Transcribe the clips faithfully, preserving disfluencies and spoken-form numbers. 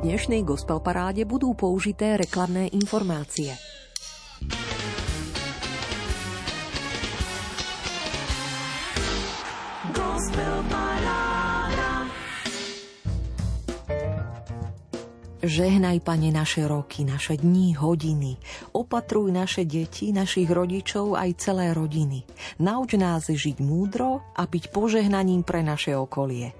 V dnešnej gospelparáde budú použité reklamné informácie. Žehnaj, Pane, naše roky, naše dni, hodiny. Opatruj naše deti, našich rodičov aj celé rodiny. Nauč nás žiť múdro a byť požehnaním pre naše okolie.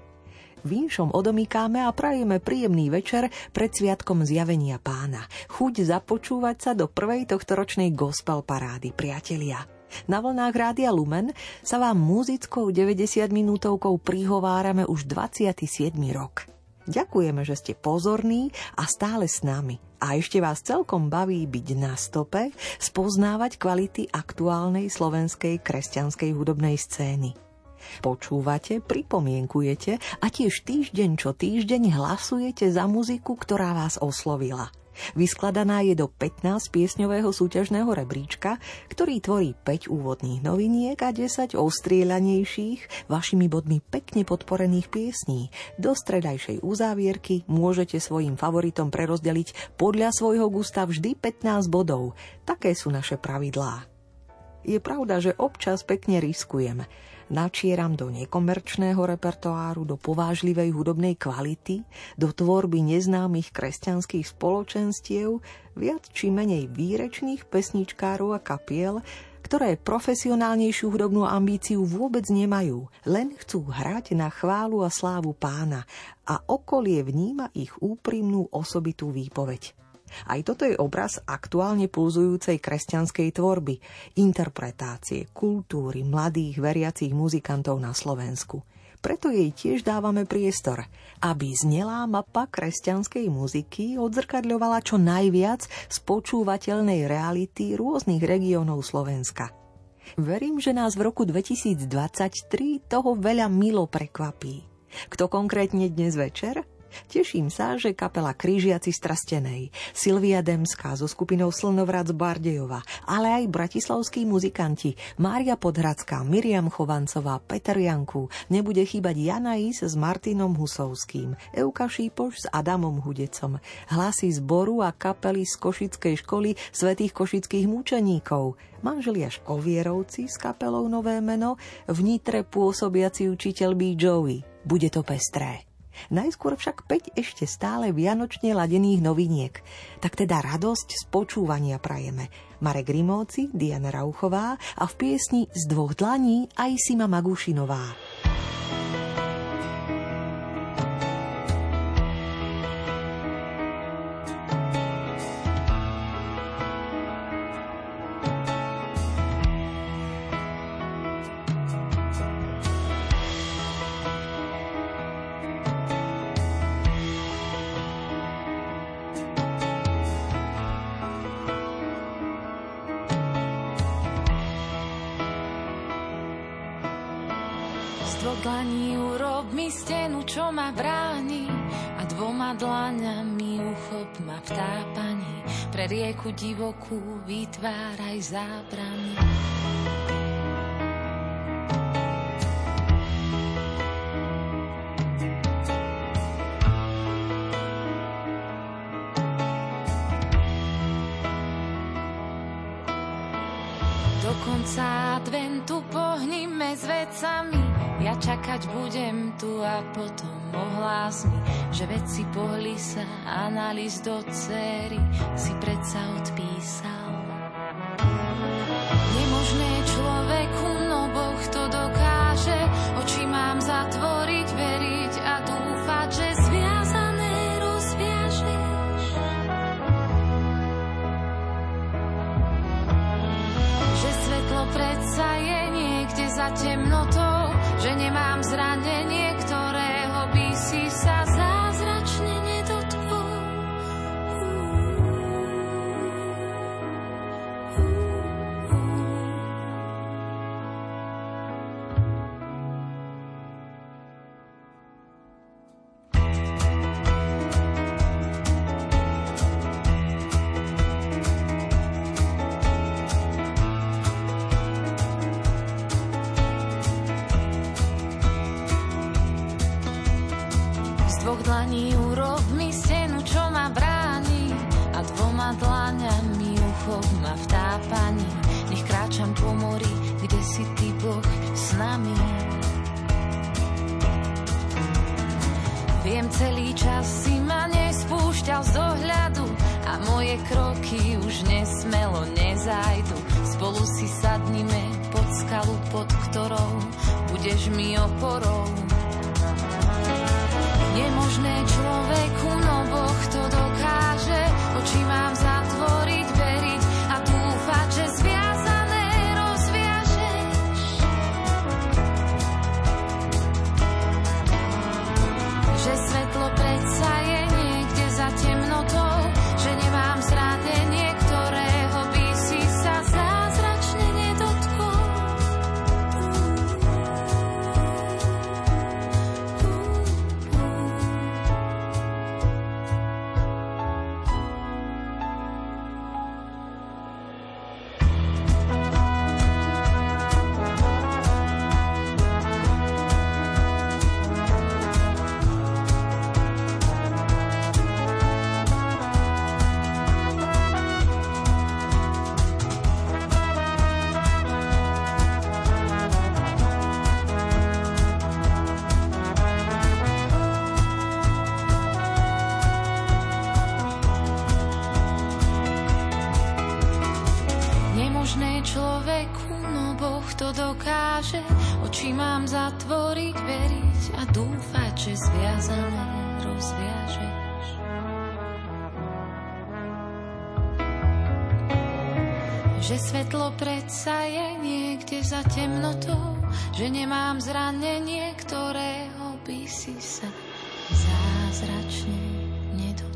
Vinšom odomýkáme a prajeme príjemný večer pred sviatkom Zjavenia Pána. Chuť započúvať sa do prvej tohtoročnej gospel parády, priatelia. Na vlnách Rádia Lumen sa vám muzickou deväťdesiatminútovkou prihovárame už dvadsiaty siedmy rok. Ďakujeme, že ste pozorní a stále s nami. A ešte vás celkom baví byť na stope, spoznávať kvality aktuálnej slovenskej kresťanskej hudobnej scény. Počúvate, pripomienkujete a tiež týždeň čo týždeň hlasujete za muziku, ktorá vás oslovila. Vyskladaná je do pätnásť piesňového súťažného rebríčka, ktorý tvorí päť úvodných noviniek a desať ostrieľanejších, vašimi bodmi pekne podporených piesní. Do stredajšej uzávierky môžete svojim favoritom prerozdeliť podľa svojho gusta vždy pätnásť bodov. Také sú naše pravidlá. Je pravda, že občas pekne riskujem. Načieram do nekomerčného repertoáru, do povážlivej hudobnej kvality, do tvorby neznámych kresťanských spoločenstiev, viac či menej výrečných pesničkárov a kapiel, ktoré profesionálnejšiu hudobnú ambíciu vôbec nemajú, len chcú hrať na chválu a slávu Pána a okolie vníma ich úprimnú osobitú výpoveď. Aj toto je obraz aktuálne pulzujúcej kresťanskej tvorby, interpretácie, kultúry mladých veriacich muzikantov na Slovensku. Preto jej tiež dávame priestor, aby znelá mapa kresťanskej muziky odzrkadľovala čo najviac spočúvateľnej reality rôznych regiónov Slovenska. Verím, že nás v roku dvetisícdvadsaťtri toho veľa milo prekvapí. Kto konkrétne dnes večer? Teším sa, že kapela Krížiaci Strastenej, Silvia Demská so skupinou Slnovrát z Bardejova, ale aj bratislavskí muzikanti Mária Podhradská, Miriam Chovancová, Petr Janku, nebude chýbať Jana Is s Martinom Husovským, Euka Šípoš s Adamom Hudecom, hlasy zboru a kapely z košickej školy Svätých košických múčeníkov, Manželia Ovierovci s kapelou Nové meno, v Nitre pôsobiaci učiteľ B. Joey. Bude to pestré. Najskôr však päť ešte stále vianočne ladených noviniek. Tak teda radosť z počúvania prajeme. Marek Rimóci, Diana Rauchová a v piesni Z dvoch dlaní aj Sima Magušinová. Pre rieku divokú vytváraj zábrany. Do konca adventu pohnime s vecami. Ja čakať budem tu a potom ohlás mi, že veci pohli sa, analýz do dcery si predsa odpísal. Nemožné človeku, no Boh to dokáže, oči mám zatvoriť, veriť a dúfať, že zviazané rozviažeš. Že svetlo predsa je niekde za temnotou, že nemám zranenie, ktorého by si sa zázračne nedotkol. Uh, uh, uh. ktorou budeš mi oporou. Nemožné človeku, no Boh to dokáže, oči mám zatvoriť, veriť a dúfať, že zviazané rozviažeš. Že svetlo predsa je niekde za temnotou, že nemám zranenie, ktorého by si sa zázračne nedotkol. Dokáže, oči mám zatvoriť, veriť a dúfať, že zviazané rozviažeš. Že svetlo predsa je niekde za temnotou, že nemám zranenie, ktorého by si sa zázračne nedotkol.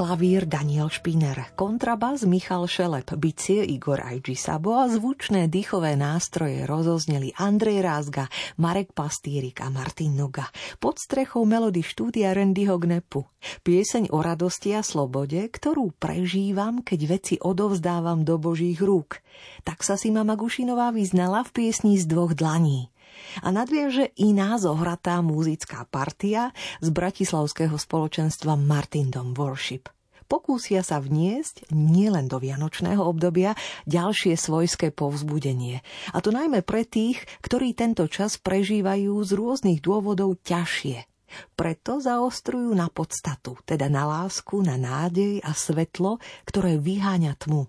Klavír Daniel Špiner, kontrabas Michal Šelep, bicie Igor Gisabo a zvučné dýchové nástroje rozozneli Andrej Rázga, Marek Pastýrik a Martin Noga. Pod strechou melódy štúdia Rendyho Gnepu. Pieseň o radosti a slobode, ktorú prežívam, keď veci odovzdávam do Božích rúk. Tak sa Sima Magušinová vyznala v piesni Z dvoch dlaní. A nadvieže iná zohratá múzická partia z bratislavského spoločenstva Martindom Worship. Pokúsia sa vniesť nielen do vianočného obdobia ďalšie svojské povzbudenie. A to najmä pre tých, ktorí tento čas prežívajú z rôznych dôvodov ťažšie. Preto zaostrujú na podstatu, teda na lásku, na nádej a svetlo, ktoré vyháňa tmu.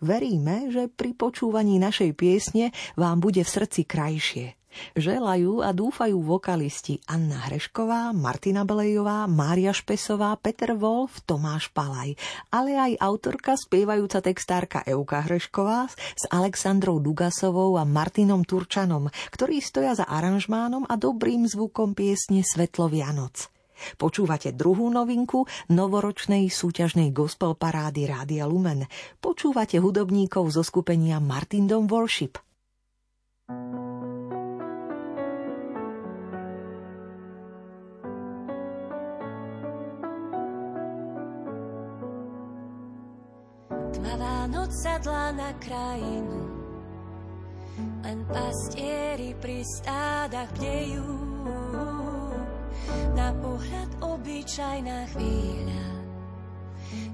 Veríme, že pri počúvaní našej piesne vám bude v srdci krajšie. Želajú a dúfajú vokalisti Anna Hrešková, Martina Belejová, Mária Špesová, Peter Wolf, Tomáš Palaj, ale aj autorka spievajúca textárka Euka Hrešková s Alexandrou Dugasovou a Martinom Turčanom, ktorí stoja za aranžmánom a dobrým zvukom piesne Svetlo Vianoc. Počúvate druhú novinku novoročnej súťažnej gospel parády Rádia Lumen. Počúvate hudobníkov zo skupenia Martindom Worship. Tmavá noc sadla na krajinu, len pastieri pri stádach bdejú. Na pohľad obyčajná chvíľa,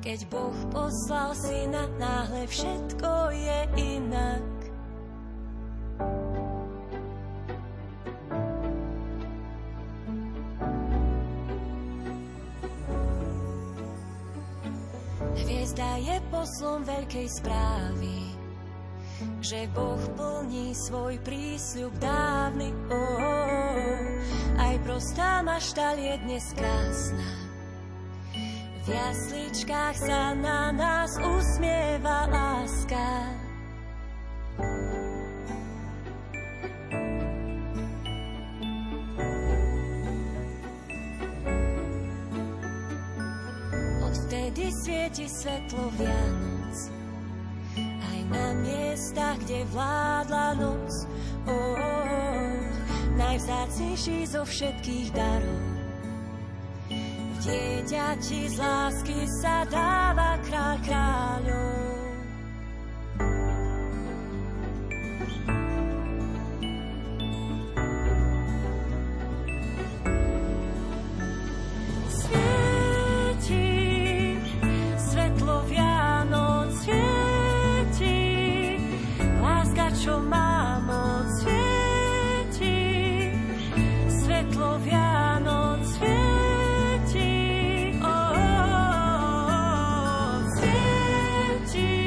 keď Boh poslal syna, náhle všetko je inak. Hviezda je poslom veľkej správy, že Boh plní svoj prísľub dávny. Oh, oh, oh. Aj prostá maštaľ je dnes krásna, v jasličkách sa na nás usmieva láska. Odvtedy svieti svetlo Vianoc aj na miestach, kde vládla noc. Oh, oh, oh. Najvzácnejší zo všetkých darov, v dieťati z lásky sa dáva kráľ kráľov. Vianoc svieti, oh, oh, oh, svieti,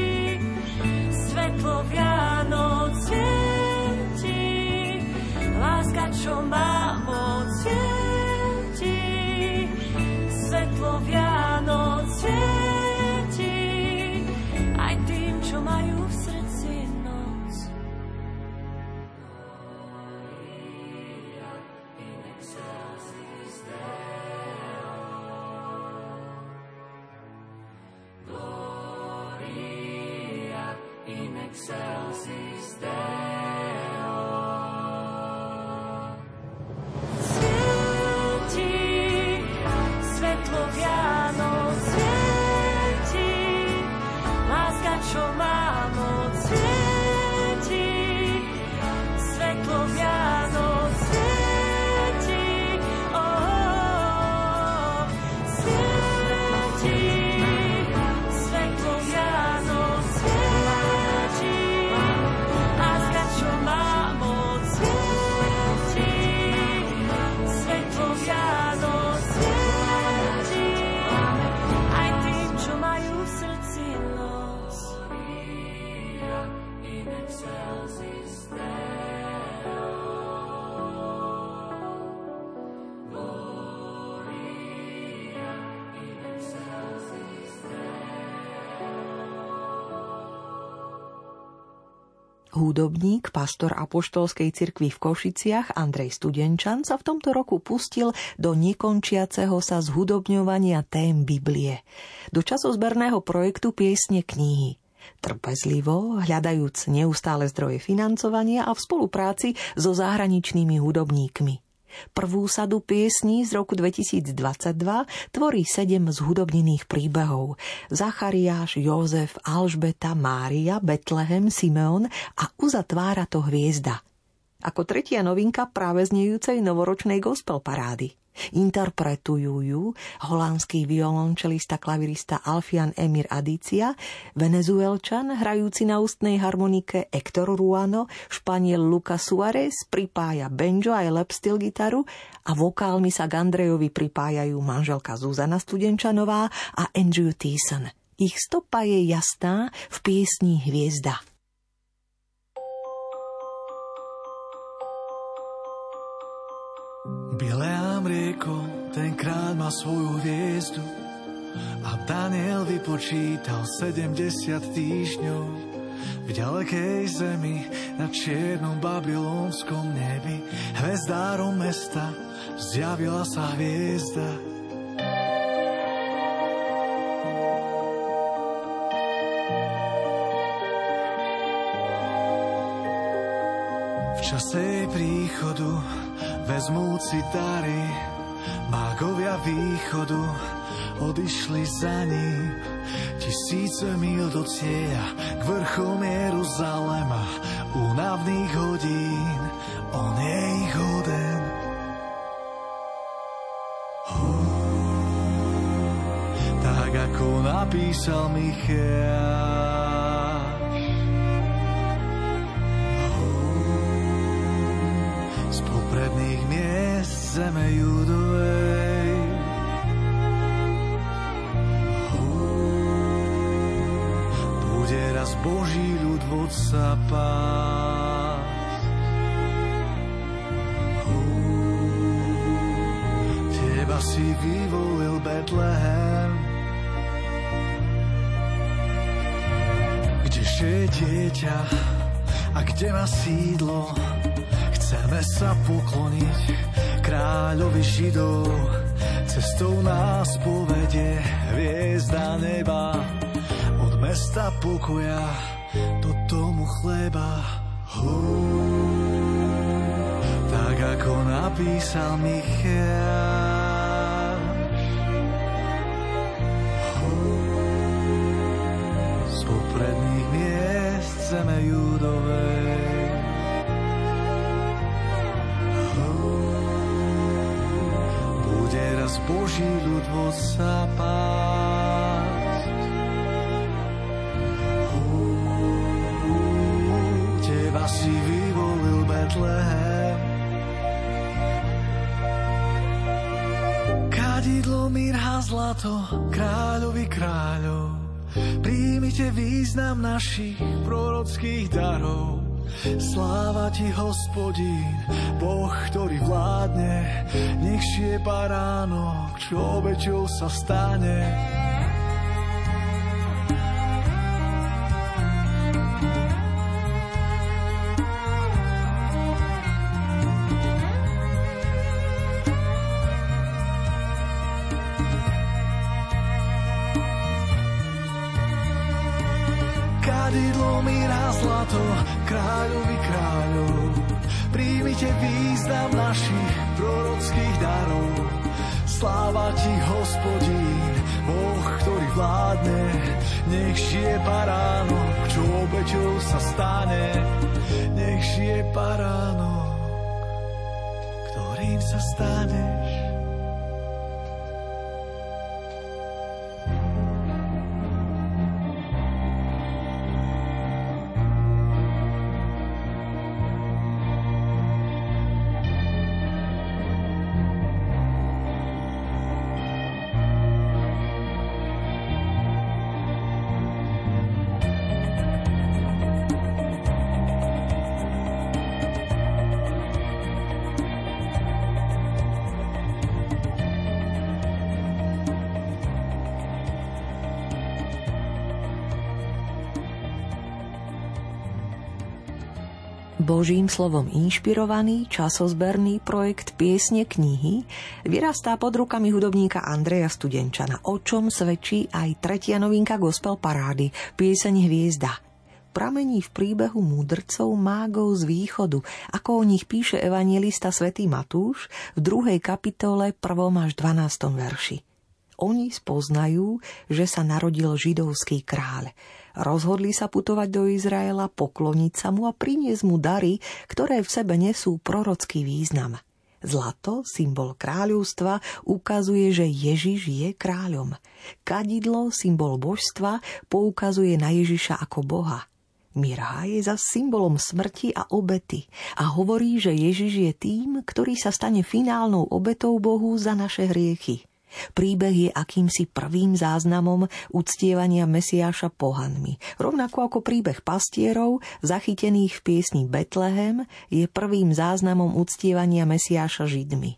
Hudobník, pastor apoštolskej cirkvi v Košiciach Andrej Studenčan sa v tomto roku pustil do nekončiaceho sa zhudobňovania tém Biblie, do časozberného projektu Piesne knihy. Trpezlivo, hľadajúc neustále zdroje financovania a v spolupráci so zahraničnými hudobníkmi. Prvú sadu piesní z roku dvetisícdvadsaťdva tvorí sedem zhudobnených príbehov. Zachariáš, Jozef, Alžbeta, Mária, Betlehem, Simeon a uzatvára to Hviezda. Ako tretia novinka práve znejúcej novoročnej gospel parády. Interpretujú ju holandský violončelista klavirista Alfian Emir Adicia, venezuelčan hrajúci na ústnej harmonike Hector Ruano, Španiel Lucas Suárez pripája banjo aj lap steel gitaru a vokálmi sa k Andrejovi pripájajú manželka Zuzana Studenčanová a Andrew Thiessen. Ich stopa je jasná v piesni Hviezda. Bielám riekou, tenkrát má svoju hviezdu a Daniel vypočítal sedemdesiat týždňov. V ďalekej zemi, na čiernom babylonskom nebi, hvezdárom mesta zjavila sa hviezda. V čase jej príchodu vezmú citári, mágovia východu odišli za ním. Tisíce míl do cieľa, k vrchom Jeruzalema, únavných hodín, on je ich hoden. Tak ako napísal Michal, predných miest zeme Judovej. Bude raz Boží ľud vodca pásť. Teba si vyvolil Betlehem, kdeže je dieťa a kde má sídlo. Chceme sa pokloniť kráľovi Židov, cestou nás povedie hviezda neba, od mesta pokoja do domu chleba. Hú, tak ako napísal Michal, hú, z popredných miest zeme Judovej. Teraz Boží ľud vodca pásť. Teba si vyvolil Betlehem, kadidlo, mirha, zlato, kráľovi kráľov. Príjmite význam našich prorockých darov. Sláva ti, Hospodín, Boh, ktorý vládne, nech je baránok, čo obeťou sa stane. Kadidlo, mirha, zlato, kráľovi kráľov, príjmite význam našich prorockých darov. Sláva ti, Hospodín, Boh, ktorý vládne, nech žije baránok, čo obeťou sa stane. Nech žije baránok, ktorým sa staneš. Božím slovom inšpirovaný, časozberný projekt Piesne knihy vyrastá pod rukami hudobníka Andreja Studenčana, o čom svedčí aj tretia novinka gospel parády, Pieseň hviezda. Pramení v príbehu múdrcov mágov z východu, ako o nich píše evanjelista svätý Matúš v druhej kapitole prvom až dvanástom verši. Oni spoznajú, že sa narodil židovský kráľ. Rozhodli sa putovať do Izraela, pokloniť sa mu a priniesť mu dary, ktoré v sebe nesú prorocký význam. Zlato, symbol kráľovstva, ukazuje, že Ježiš je kráľom. Kadidlo, symbol božstva, poukazuje na Ježiša ako Boha. Mirha je za symbolom smrti a obety a hovorí, že Ježiš je tým, ktorý sa stane finálnou obetou Bohu za naše hriechy. Príbeh je akýmsi prvým záznamom uctievania Mesiáša pohanmi. Rovnako ako príbeh pastierov, zachytených v piesni Betlehem, je prvým záznamom uctievania Mesiáša Židmi.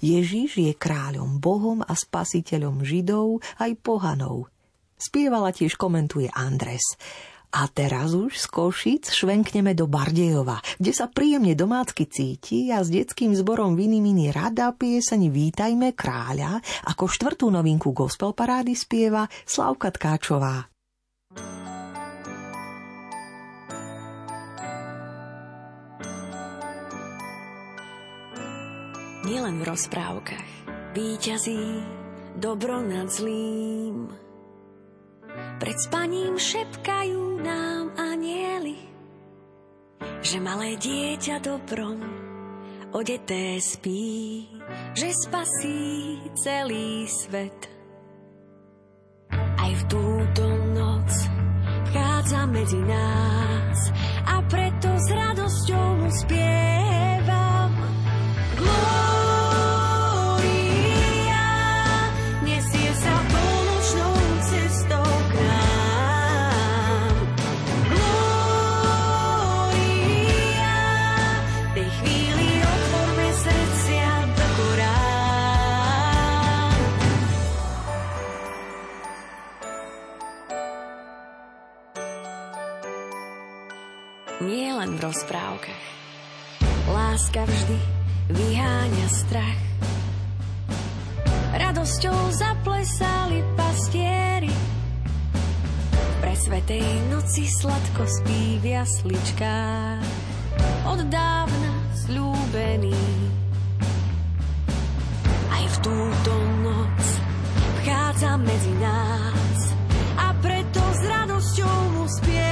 Ježiš je kráľom, Bohom a spasiteľom Židov aj pohanov. Spievala tiež komentuje Andres. A teraz už z Košic švenkneme do Bardejova, kde sa príjemne domácky cíti a s detským zborom Viniminy rada pieseň Vítajme kráľa ako štvrtú novinku gospel parády spieva Slavka Tkáčová. Nielen v rozprávkach víťazí dobro nad zlým. Pred spaním šepkajú nám anjeli, že malé dieťa dobrom odeté spí, že spasí celý svet. Aj v túto noc vchádza medzi nás a preto s radosťou mu spievam. Nie len v rozprávkach. Láska vždy vyháňa strach. Radosťou zaplesali pastieri. Pre svätej noci sladko spí v jasličkách od dávna sľúbený. Aj v túto noc vchádza medzi nás a preto s radosťou mu spievam.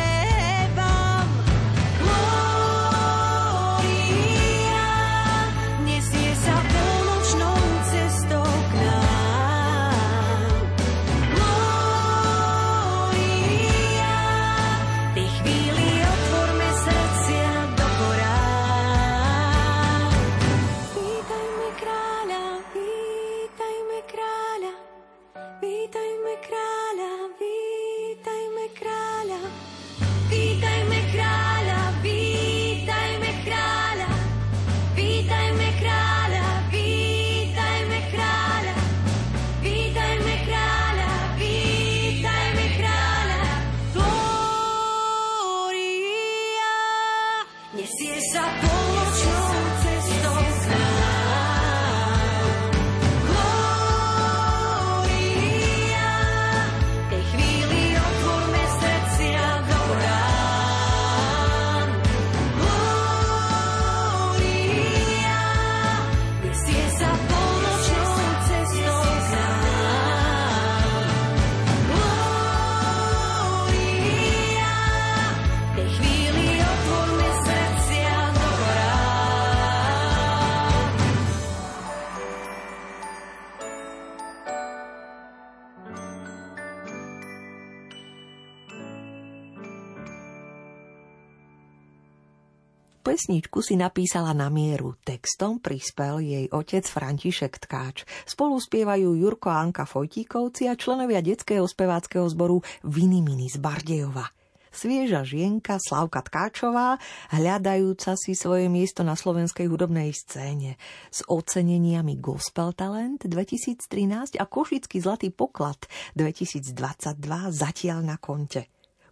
Pesničku si napísala na mieru. Textom prispel jej otec František Tkáč. Spolu spievajú Jurko a Anka Fojtíkovci a členovia detského speváckeho zboru Viniminy z Bardejova. Svieža žienka Slavka Tkáčová, hľadajúca si svoje miesto na slovenskej hudobnej scéne. S oceneniami Gospel Talent dvetisíctrinásť a Košický zlatý poklad dvetisícdvadsaťdva zatiaľ na konte.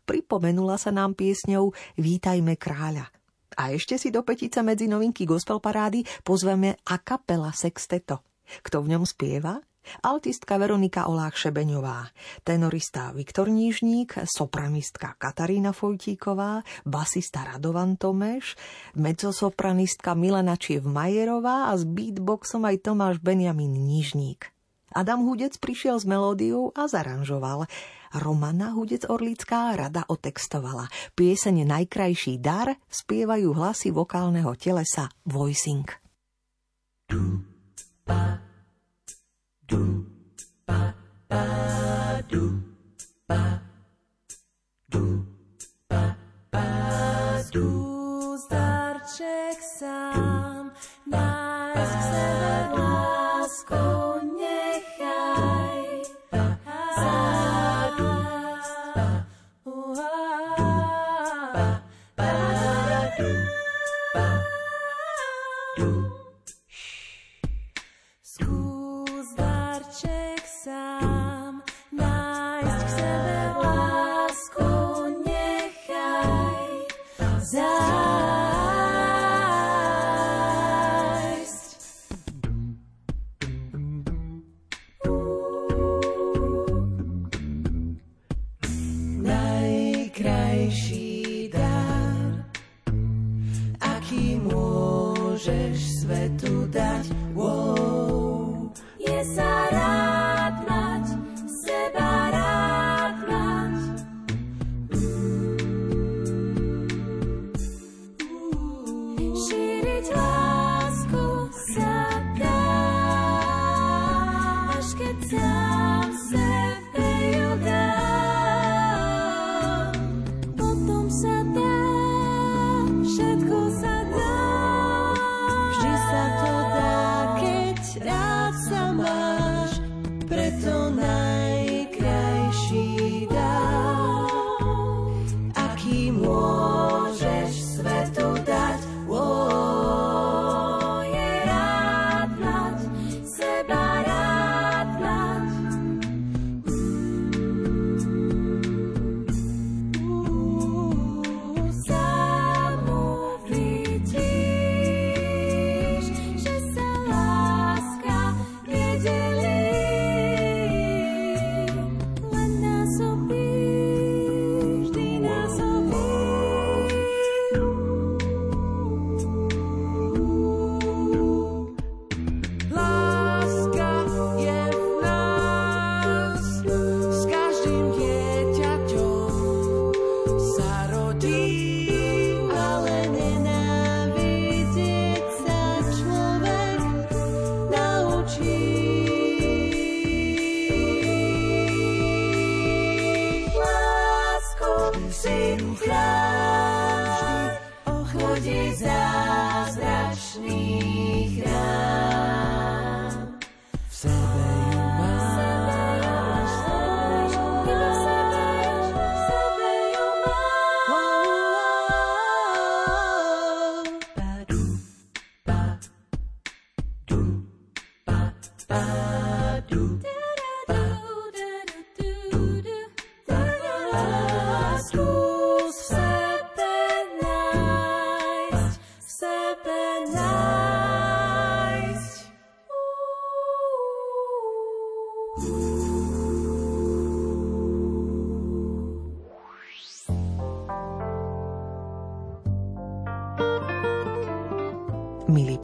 Pripomenula sa nám piesňou Vítajme kráľa. A ešte si do petice medzi novinky gospel parády pozveme a kapela Sexteto. Kto v ňom spieva? Altistka Veronika Olák-Šebeňová, tenorista Viktor Nížník, sopranistka Katarína Fojtíková, basista Radovan Tomeš, mezzosopranistka Milena Čiev-Majerová a s beatboxom aj Tomáš Benjamín Nížník. Adam Hudec prišiel s melódiou a zaranžoval. Romana Hudec-Orlická rada otextovala. Piesene Najkrajší dar spievajú hlasy vokálneho telesa Voicing. Du, pa, du, pa, pa, du, pa, du, pa, pa, du. Zdarček sám nás k sebe láskou nechaj.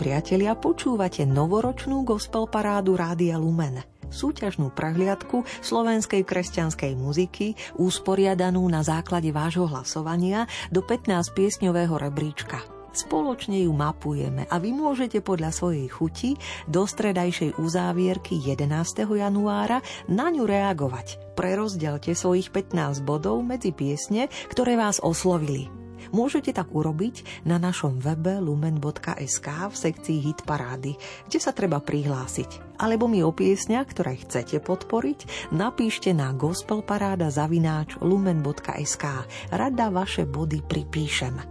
Priatelia, počúvate novoročnú gospel parádu Rádia Lumen, súťažnú prehliadku slovenskej kresťanskej muziky, usporiadanú na základe vášho hlasovania do pätnásť piesňového rebríčka. Spoločne ju mapujeme a vy môžete podľa svojej chuti do stredajšej uzávierky jedenásteho januára na ňu reagovať. Prerozdelte svojich pätnásť bodov medzi piesne, ktoré vás oslovili. Môžete tak urobiť na našom webe lumen bodka es ká v sekcii Hit parády, kde sa treba prihlásiť. Alebo mi o piesňach, ktoré chcete podporiť, napíšte na gospelparada zavináč lumen bodka es ká. Rada vaše body pripíšem.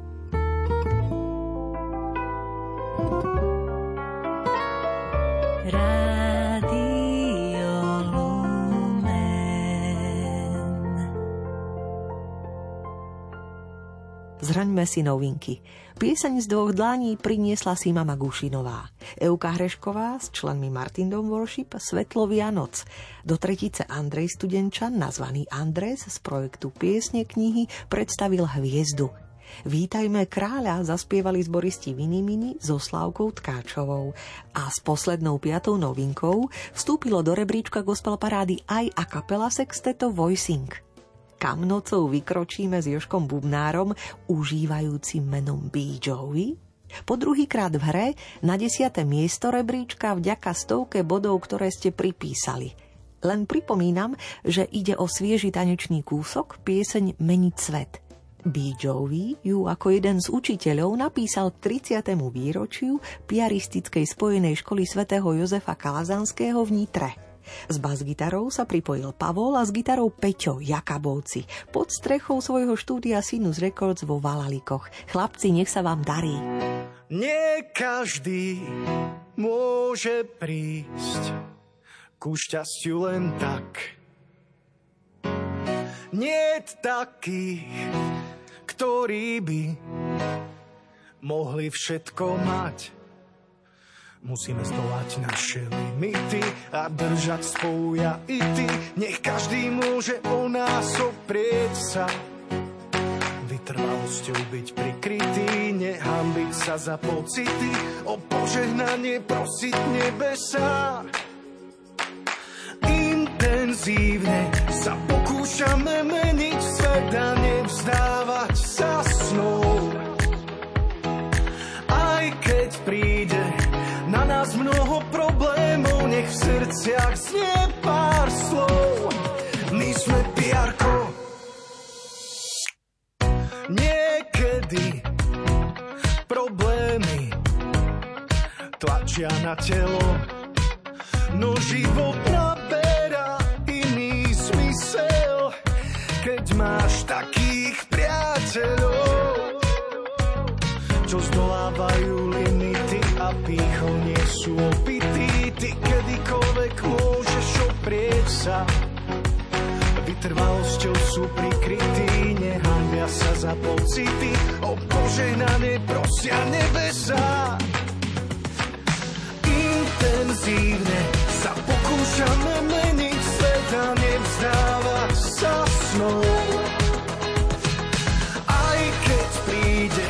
Z Zhraňme si novinky. Pieseň z dvoch dlání priniesla Sima Magušinová. Euka Hrešková s členmi Martindom Worship Svetlo Vianoc. Do tretice Andrej Studenčan, nazvaný Andres, z projektu Piesne knihy predstavil Hviezdu. Vítajme kráľa zaspievali zboristi Viniminy so Slavkou Tkáčovou. A s poslednou piatou novinkou vstúpilo do rebríčka gospel parády aj a kapela sexteto Voicing. Kam nocou vykročíme s Jožkom Bubnárom, užívajúcim menom B. Joey? Po druhýkrát v hre na desiate miesto rebríčka vďaka stovke bodov, ktoré ste pripísali. Len pripomínam, že ide o svieži tanečný kúsok, pieseň Meniť svet. B. Joey ju ako jeden z učiteľov napísal k tridsiatemu výročiu piaristickej spojenej školy svätého Jozefa Kalazanského v Nitre. S basgitarou sa pripojil Pavol a s gitarou Peťo Jakabovci pod strechou svojho štúdia Sinus Records vo Valalikoch. Chlapci, nech sa vám darí. Nie každý môže prísť ku šťastiu len tak. Niet takých, ktorí by mohli všetko mať. Musíme zdolať naše limity a držať spolu ja i ty. Nech každý môže o nás oprieť sa. Vytrvalosťou byť prikrytý, nehambiť sa za pocity. O požehnanie prosiť nebesa. Intenzívne sa pokúšame meniť svet a nevzdávať sa snov. Aj keď príde na nás mnoho problémov, nech v srdciach znie pár slov. My sme piarko. Niekedy problémy tlačia na telo, no život naberá iný zmysel, keď máš takých priateľov, čo zdolávajú limity a pýchou nie sú opití. Ty kedykoľvek môžeš oprieť sa, vytrvalosťou sú prikrytí, nehanbia sa za pocity, o požehnanie prosia nebesa. Intenzívne sa pokúšame meniť svet a nevzdávať sa snou. Aj keď príde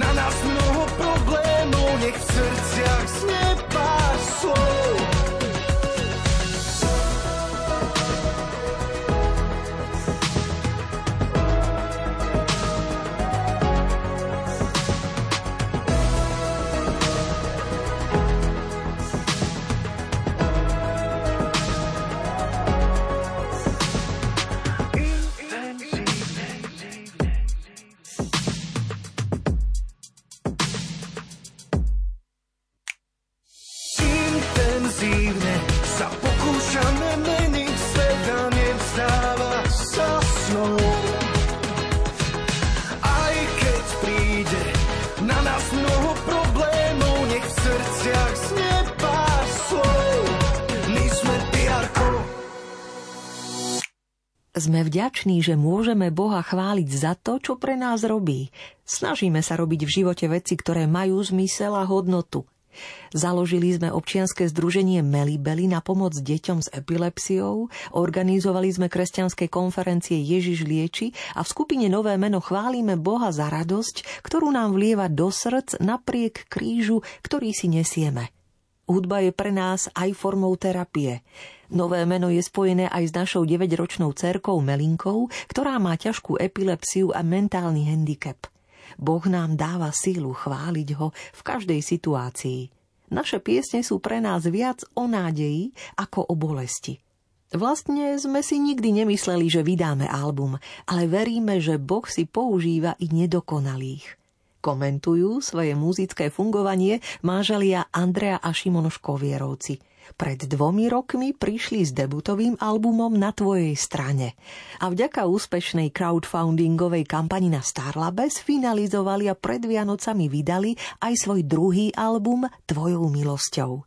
na nás mnoho problémov, nech v srdciach znie pár slov. Sme vďační, že môžeme Boha chváliť za to, čo pre nás robí. Snažíme sa robiť v živote veci, ktoré majú zmysel a hodnotu. Založili sme občianske združenie Melibeli na pomoc deťom s epilepsiou, organizovali sme kresťanské konferencie Ježiš lieči a v skupine Nové meno chválime Boha za radosť, ktorú nám vlieva do srdc napriek krížu, ktorý si nesieme. Hudba je pre nás aj formou terapie. Nové meno je spojené aj s našou deväťročnou dcérkou Melinkou, ktorá má ťažkú epilepsiu a mentálny handicap. Boh nám dáva sílu chváliť ho v každej situácii. Naše piesne sú pre nás viac o nádeji ako o bolesti. Vlastne sme si nikdy nemysleli, že vydáme album, ale veríme, že Boh si používa i nedokonalých. Komentujú svoje muzické fungovanie manželia Andrea a Šimon Škovierovci. Pred dvomi rokmi prišli s debutovým albumom Na tvojej strane a vďaka úspešnej crowdfundingovej kampani na Starlabe sfinalizovali a pred Vianocami vydali aj svoj druhý album Tvojou milosťou.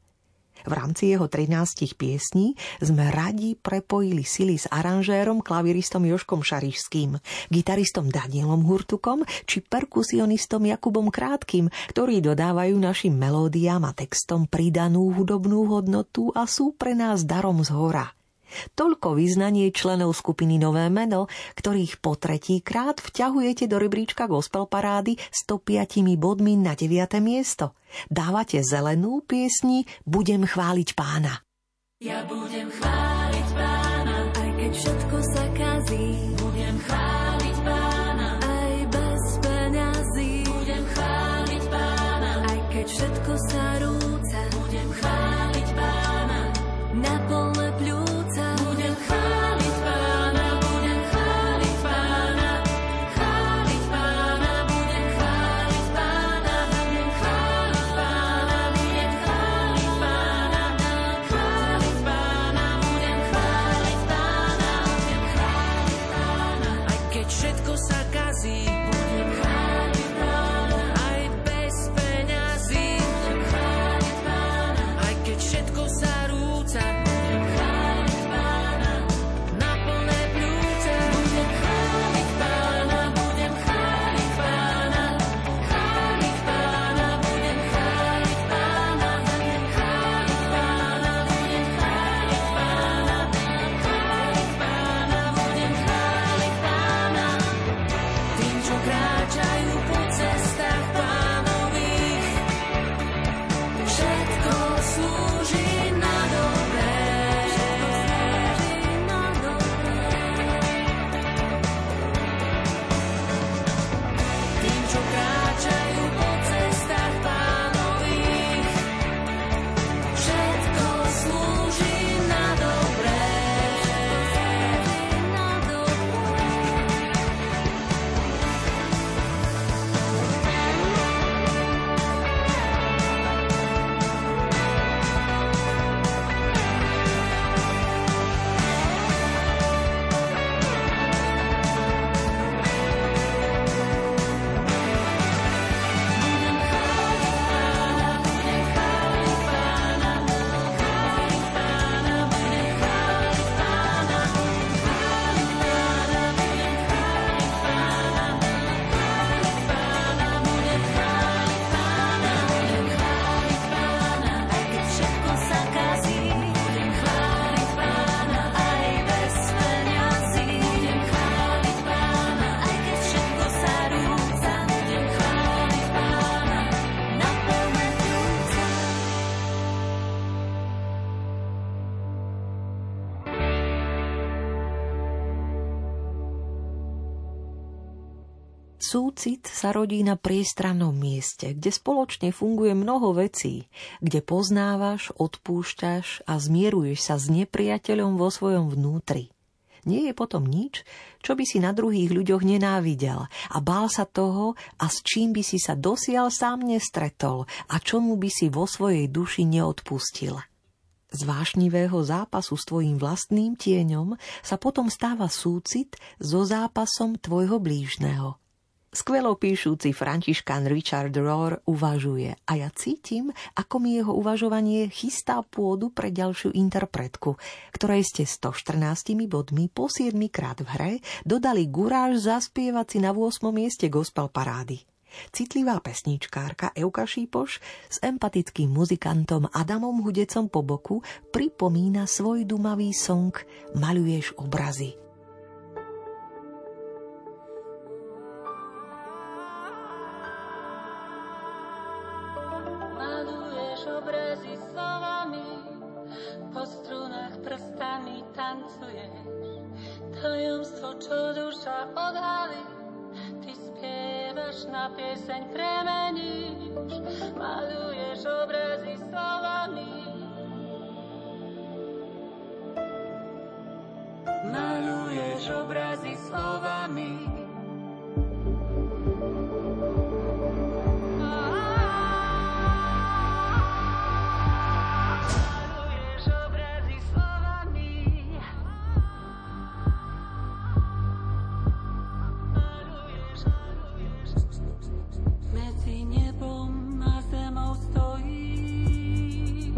V rámci jeho trinástich piesní sme radi prepojili sily s aranžérom, klaviristom Jožkom Šarišským, gitaristom Danielom Hurtukom či perkusionistom Jakubom Krátkym, ktorí dodávajú našim melódiám a textom pridanú hudobnú hodnotu a sú pre nás darom zhora. Toľko vyznanie členov skupiny Nové meno, ktorých po tretíkrát vťahujete do rebríčka gospel parády s sto piatimi bodmi na deviate miesto. Dávate zelenú piesni Budem chváliť Pána. Ja budem chváliť Pána, aj keď všetko sa kazí. Budem chváliť Pána, aj bez peňazí. Budem chváliť Pána, aj keď všetko sa rúca. Budem chváliť Pána, na plné pľúca. Súcit sa rodí na priestrannom mieste, kde spoločne funguje mnoho vecí, kde poznávaš, odpúšťaš a zmieruješ sa s nepriateľom vo svojom vnútri. Nie je potom nič, čo by si na druhých ľuďoch nenávidel a bál sa toho a s čím by si sa dosiaľ sám nestretol a čomu by si vo svojej duši neodpustil. Z vášnivého zápasu s tvojím vlastným tieňom sa potom stáva súcit so zápasom tvojho blížneho. Skvelo píšuci františkán Richard Rohr uvažuje a ja cítim, ako mi jeho uvažovanie chystá pôdu pre ďalšiu interpretku, ktorej ste sto štrnástimi bodmi po siedmikrát v hre dodali guráž zaspievať si na ôsmom mieste gospel parády. Citlivá pesničkárka Euka Šípoš s empatickým muzikantom Adamom Hudecom po boku pripomína svoj dumavý song Maľuješ obrazy. Pieseň premeníš, maľuješ obrazy slovami. Maľuješ obrazy slovami. Medzi nebom a zemou stojíš,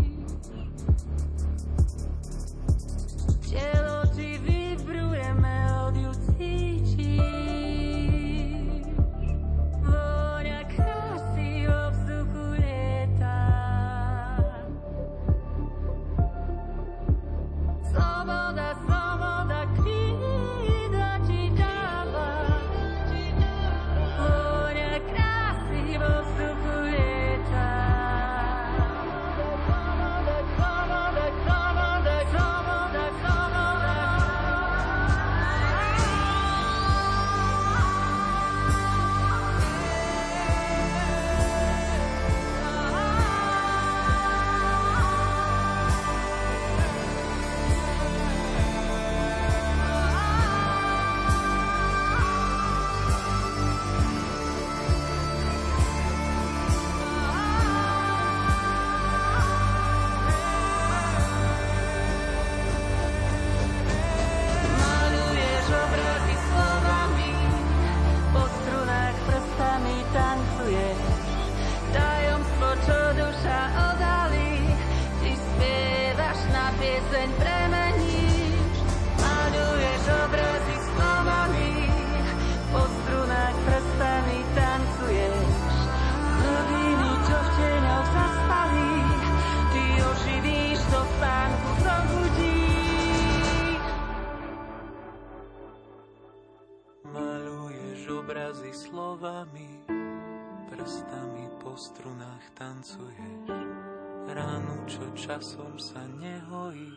Časom sa nehojí,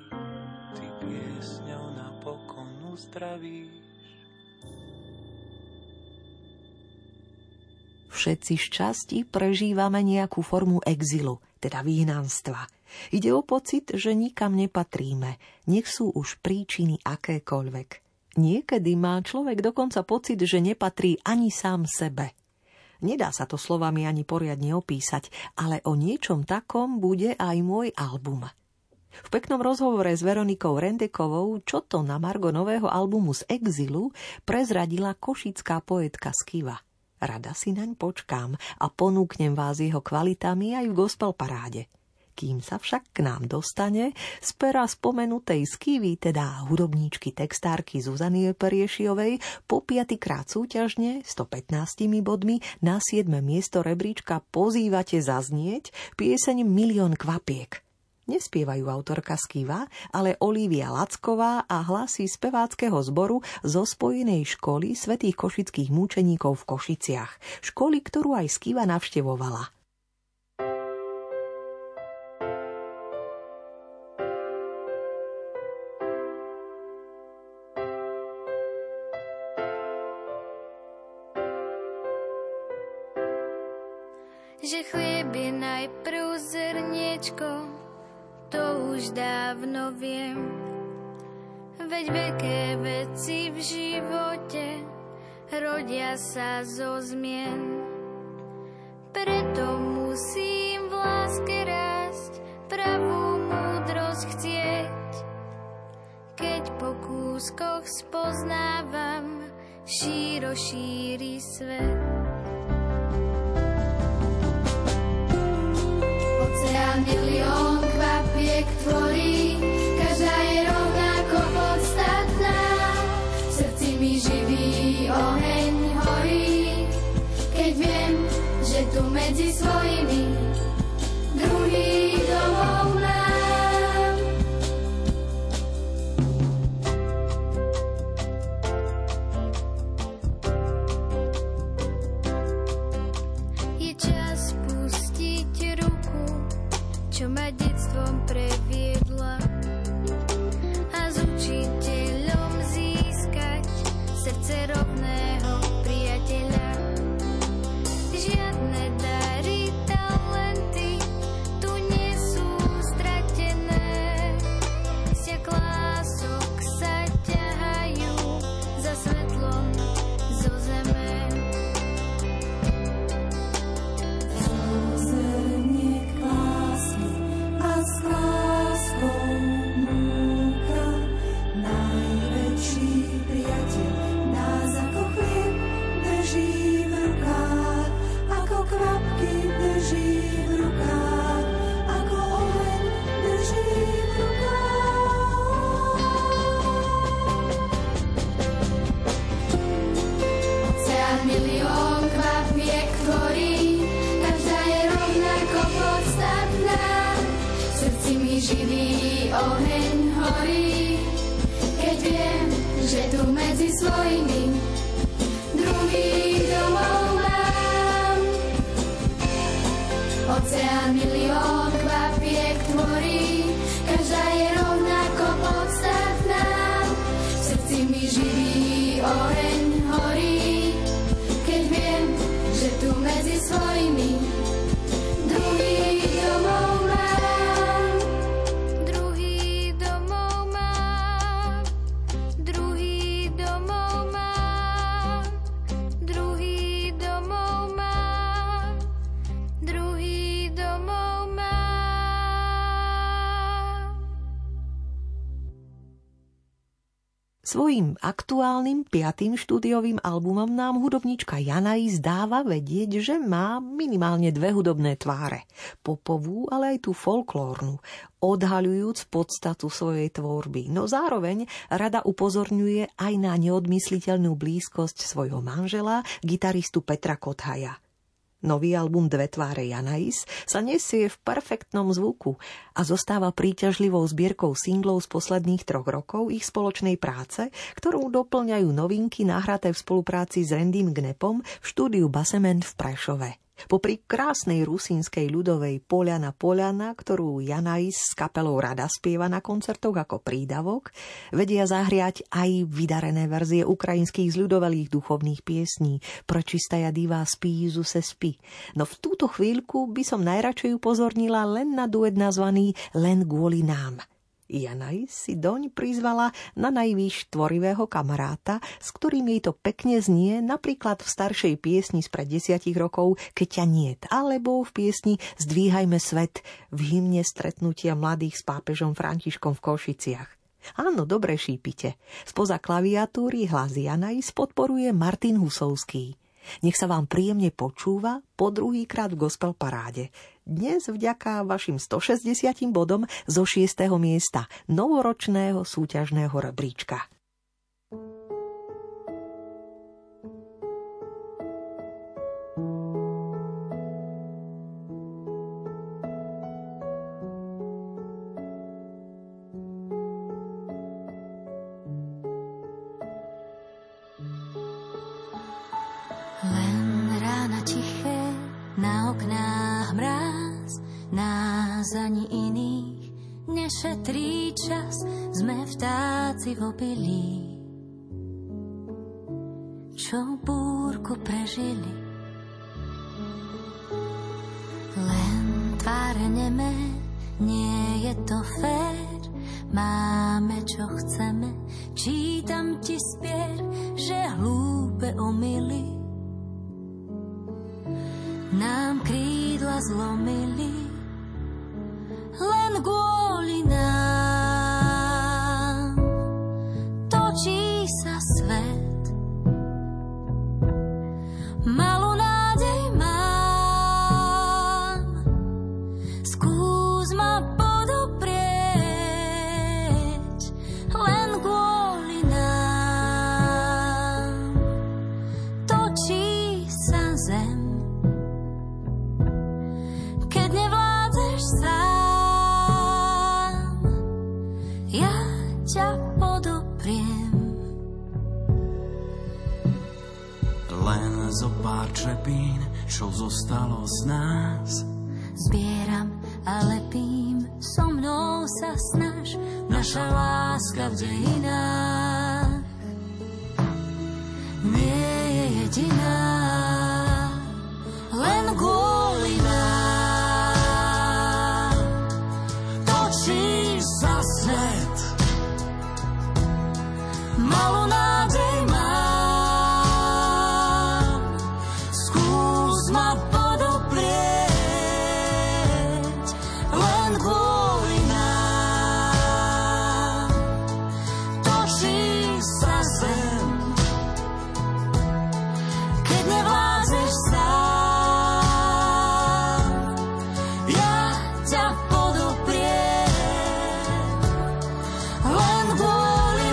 ty piesňou napokon uzdravíš. Všetci šťastí prežívame nejakú formu exilu, teda vyhnanstva. Ide o pocit, že nikam nepatríme, nech sú už príčiny akékoľvek. Niekedy má človek dokonca pocit, že nepatrí ani sám sebe. Nedá sa to slovami ani poriadne opísať, ale o niečom takom bude aj môj album. V peknom rozhovore s Veronikou Rendekovou, čo to na margo nového albumu z exilu, prezradila košická poetka Skýva. Rada si naň počkám a ponúknem vás jeho kvalitami aj v gospel paráde. Kým sa však k nám dostane, z pera spomenutej Skývy, teda hudobníčky textárky Zuzany Periešiovej, po piatykrát súťažne stopätnástimi bodmi na siedme miesto rebríčka pozývate zaznieť pieseň Milión kvapiek. Nespievajú autorka Skýva, ale Olívia Lacková a hlasy speváckeho zboru zo spojenej školy Svätých košických múčeníkov v Košiciach, školy, ktorú aj Skýva navštevovala. Že chlieb je najprv zrniečko, to už dávno viem. Veď veľké veci v živote rodia sa zo zmien. Preto musím v láske rásť, pravú múdrosť chcieť. Keď po kúskoch spoznávam, šíro šíri svet. Milión kvapiek tvorí, každá je rovnako podstatná. V srdci mi živý oheň horí, keď viem, že tu medzi svojimi druhý domov mám. Je čas pustiť ruku, čo ma detstvom previedla, a s učiteľom získať srdce rovného priateľa. Žiadne dary, talenty tu nie sú stratené. Sťa klások sa ťahajú za svetlom zo zeme. Živý oheň horí, Svojím aktuálnym piatým štúdiovým albumom nám hudobníčka Jana Is dáva vedieť, že má minimálne dve hudobné tváre. Popovú, ale aj tú folklórnu, odhaľujúc podstatu svojej tvorby. No zároveň rada upozorňuje aj na neodmysliteľnú blízkosť svojho manžela, gitaristu Petra Kothaja. Nový album Dve tváre Jana Is sa nesie v perfektnom zvuku a zostáva príťažlivou zbierkou singlov z posledných troch rokov ich spoločnej práce, ktorú doplňajú novinky nahraté v spolupráci s Rendym Gnepom v štúdiu Basement v Prešove. Popri krásnej rusínskej ľudovej Poliana Poliana, ktorú Jana Is s kapelou rada spieva na koncertoch ako prídavok, vedia zahriať aj vydarené verzie ukrajinských zľudovelých duchovných piesní Pročistaja divá spí, Izuse spí. No v túto chvíľku by som najradšej upozornila len na duet nazvaný Len kvôli nám. Jana Is si doň prizvala na najvýš tvorivého kamaráta, s ktorým jej to pekne znie, napríklad v staršej piesni spred desiatich rokov Keď ťa niet, alebo v piesni Zdvíhajme svet v hymne stretnutia mladých s pápežom Františkom v Košiciach. Áno, dobre šípite. Spoza klaviatúry hlas Jana Is podporuje Martin Husovský. Nech sa vám príjemne počúva po druhýkrát v Gospel Paráde. Dnes vďaka vašim stošesťdesiatim bodom zo šiesteho miesta novoročného súťažného rebríčka. Ani iných nešetrí čas, sme vtáci v obilí, čo búrku prežili. Len tváre neme, nie je to fér, máme čo chceme, čítam ti spier, že hlúpe omily nám krídla zlomili. Len kvôli nám točí sa svet. Malú nádej mám, skús ma podoprieť. Len kvôli nám točí sa zem. Keď nevládzeš sa, ťa podopriem. Len zo pár črepín, čo zostalo z nás, zbieram a lepím, so mnou sa snaž, naša láska v dejinách nie je jediná. Len kvôli nám točí sa svet. Malú nádej mám, skús ma podoprieť. Len kvôli nám točí sa zem. Keď nevládzeš sám, ja ťa podopriem. Len kvôli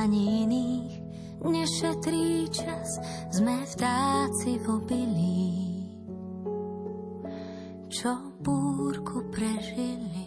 ani iných nešetrí čas, sme vtáci v obilí, čo búrku prežili.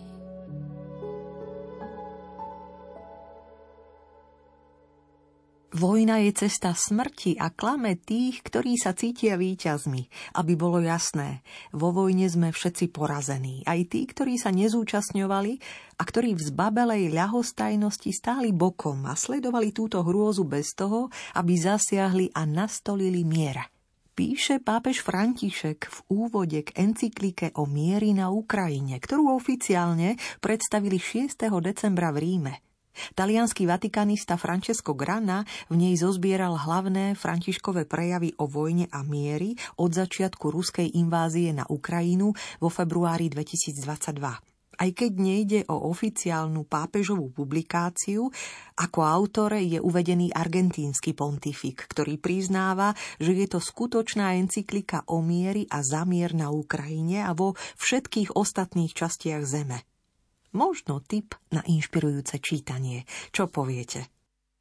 Vojna je cesta smrti a klame tých, ktorí sa cítia víťazmi. Aby bolo jasné, vo vojne sme všetci porazení. Aj tí, ktorí sa nezúčastňovali a ktorí v zbabelej ľahostajnosti stáli bokom a sledovali túto hrôzu bez toho, aby zasiahli a nastolili mier. Píše pápež František v úvode k encyklike o mieri na Ukrajine, ktorú oficiálne predstavili šiesteho decembra v Ríme. Taliansky vatikanista Francesco Grana v nej zozbieral hlavné Františkové prejavy o vojne a mieri od začiatku ruskej invázie na Ukrajinu vo februári dvetisícdvadsaťdva. Aj keď nejde o oficiálnu pápežovú publikáciu, ako autor je uvedený argentínsky pontifik, ktorý priznáva, že je to skutočná encyklika o mieri a za mier na Ukrajine a vo všetkých ostatných častiach zeme. Možno tip na inšpirujúce čítanie. Čo poviete?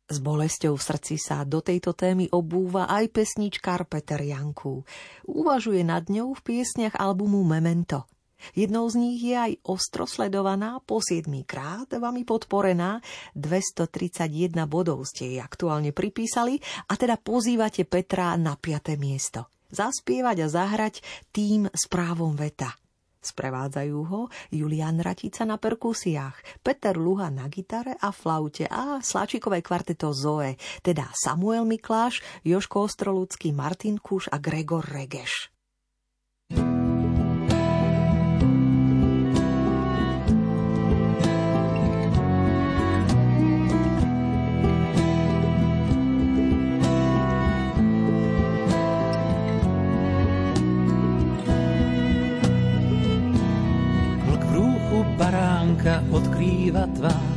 S bolesťou v srdci sa do tejto témy obúva aj pesničkár Petr Janku. Uvažuje nad ňou v piesniach albumu Memento. Jednou z nich je aj ostro sledovaná, po siedmykrát vami podporená, dvestotridsaťjeden bodov ste jej aktuálne pripísali a teda pozývate Petra na piaté miesto. Zaspievať a zahrať tým s právom veta. Sprevádzajú ho Julián Ratica na perkusiách, Peter Luha na gitare a flaute a sláčikové kvarteto Zoe, teda Samuel Mikláš, Jožko Ostroludský, Martin Kuš a Gregor Regeš. Baránka odkrýva tvár,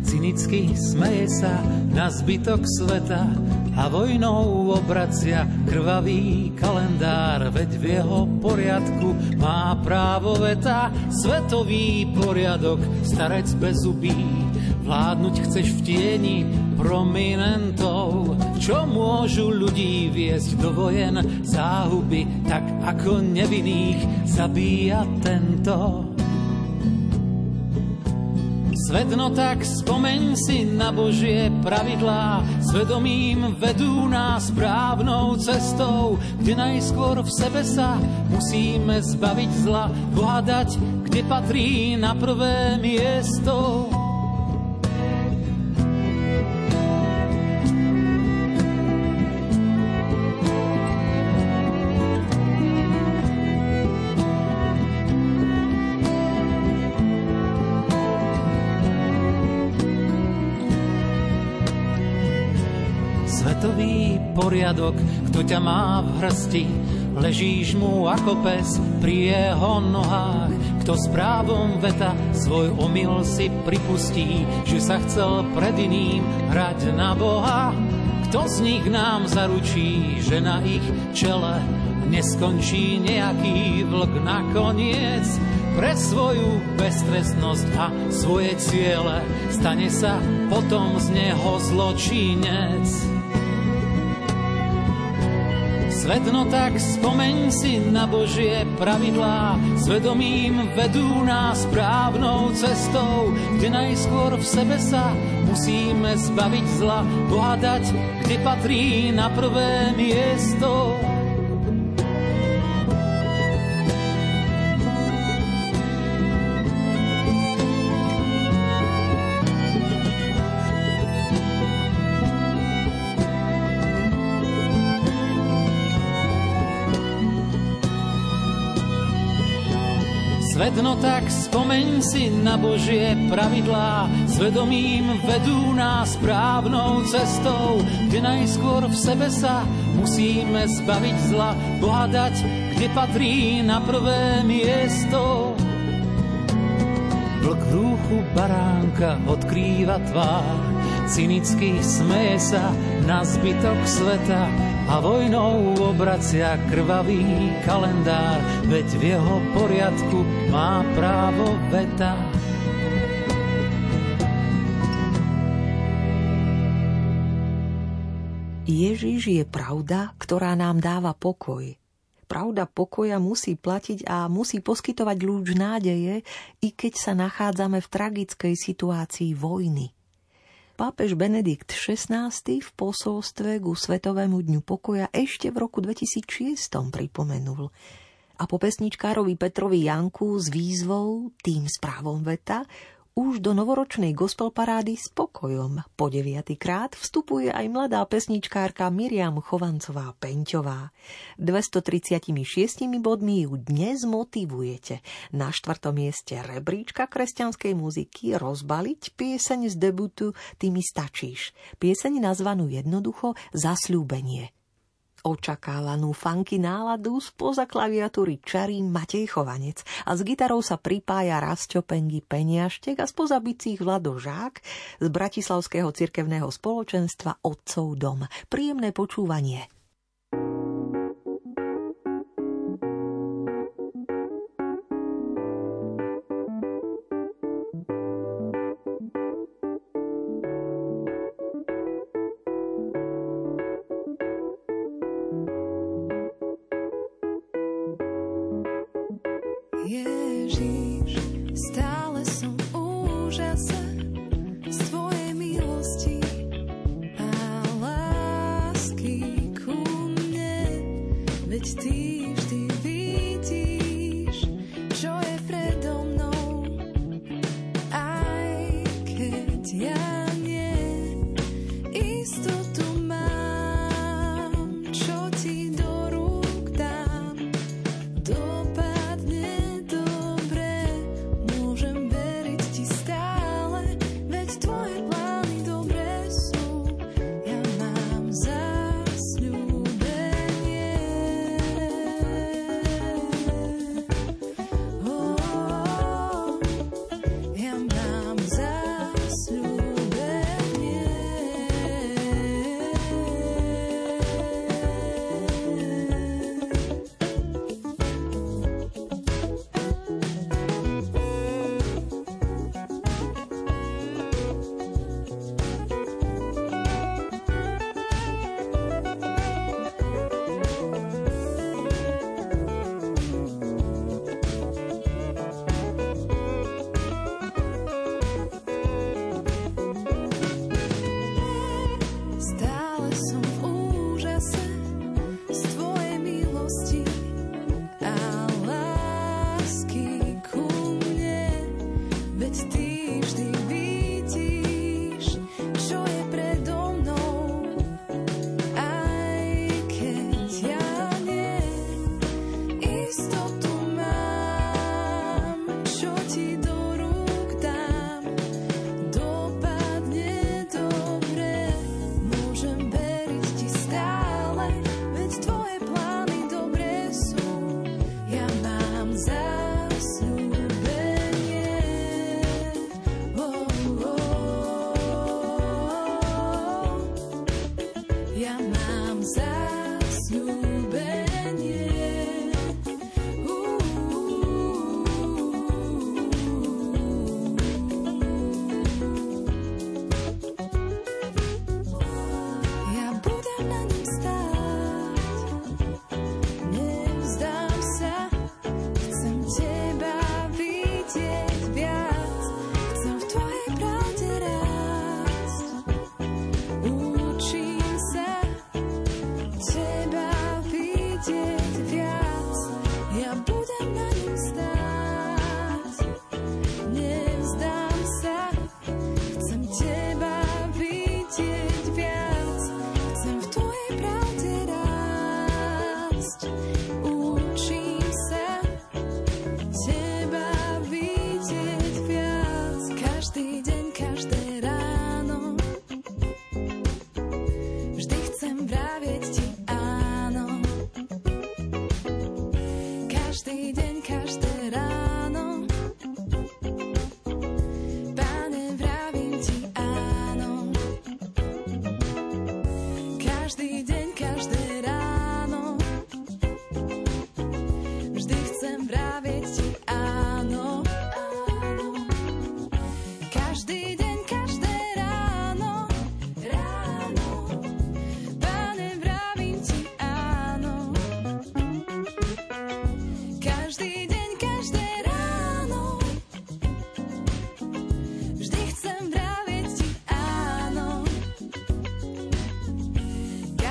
cynicky smeje sa na zbytok sveta a vojnou obracia krvavý kalendár, veď v jeho poriadku má právo veta. Svetový poriadok, starec bez zubí, vládnuť chceš v tieni prominentov. Čo môžu ľudí viesť do vojen, záhuby, tak ako nevinných zabíja tento. Svet, no tak spomeň si na Božie pravidlá, svedomím vedú nás správnou cestou, kde najskôr v sebe sa musíme zbaviť zla, Boha dať, kde patrí na prvé miesto. Poriadok, kto ťa má v hrsti, ležíš mu ako pes pri jeho nohách. Kto s právom veta svoj omyl si pripustí, že sa chcel pred iným hrať na Boha. Kto z nich nám zaručí, že na ich čele neskončí nejaký vlk nakoniec? Pre svoju beztrestnosť a svoje ciele stane sa potom z neho zločinec. Vedno tak spomeň si na Božie pravidlá, svedomím vedú nás správnou cestou, kde najskôr v sebe sa musíme zbaviť zla, Boha dať, kde patrí na prvé miesto. Vedno tak spomeň si na Božie pravidlá, svedomím vedú nás správnou cestou, kde najskôr v sebe sa musíme zbaviť zla, Boha dať, kde patrí na prvé miesto. Vlk v rúchu baránka odkrýva tvár, cynicky smeje sa na zbytok sveta a vojnou obracia krvavý kalendár, veď v jeho poriadku má právo veta. Ježiš je pravda, ktorá nám dáva pokoj. Pravda pokoja musí platiť a musí poskytovať lúč nádeje, i keď sa nachádzame v tragickej situácii vojny. pápež Benedikt šestnásty v posolstve ku Svetovému dňu pokoja ešte v roku dvetisícšesť pripomenul. A po pesničkárovi Petrovi Janku s výzvou Tým správom veta už do novoročnej gospel parády s pokojom po deviatykrát vstupuje aj mladá pesničkárka Miriam Chovancová-Penťová. dvestotridsaťšesť bodmi ju dnes motivujete na štvrtom mieste rebríčka kresťanskej muziky rozbaliť pieseň z debutu Ty mi stačíš. Pieseň nazvanú jednoducho Zasľúbenie. Očakávanú funky náladu spoza klaviatúry čarí Matej Chovanec a s gitarou sa pripája Rasťo Pengy Peniaštek a spoza bicích Vlado Žák z Bratislavského cirkevného spoločenstva Otcov dom. Príjemné počúvanie.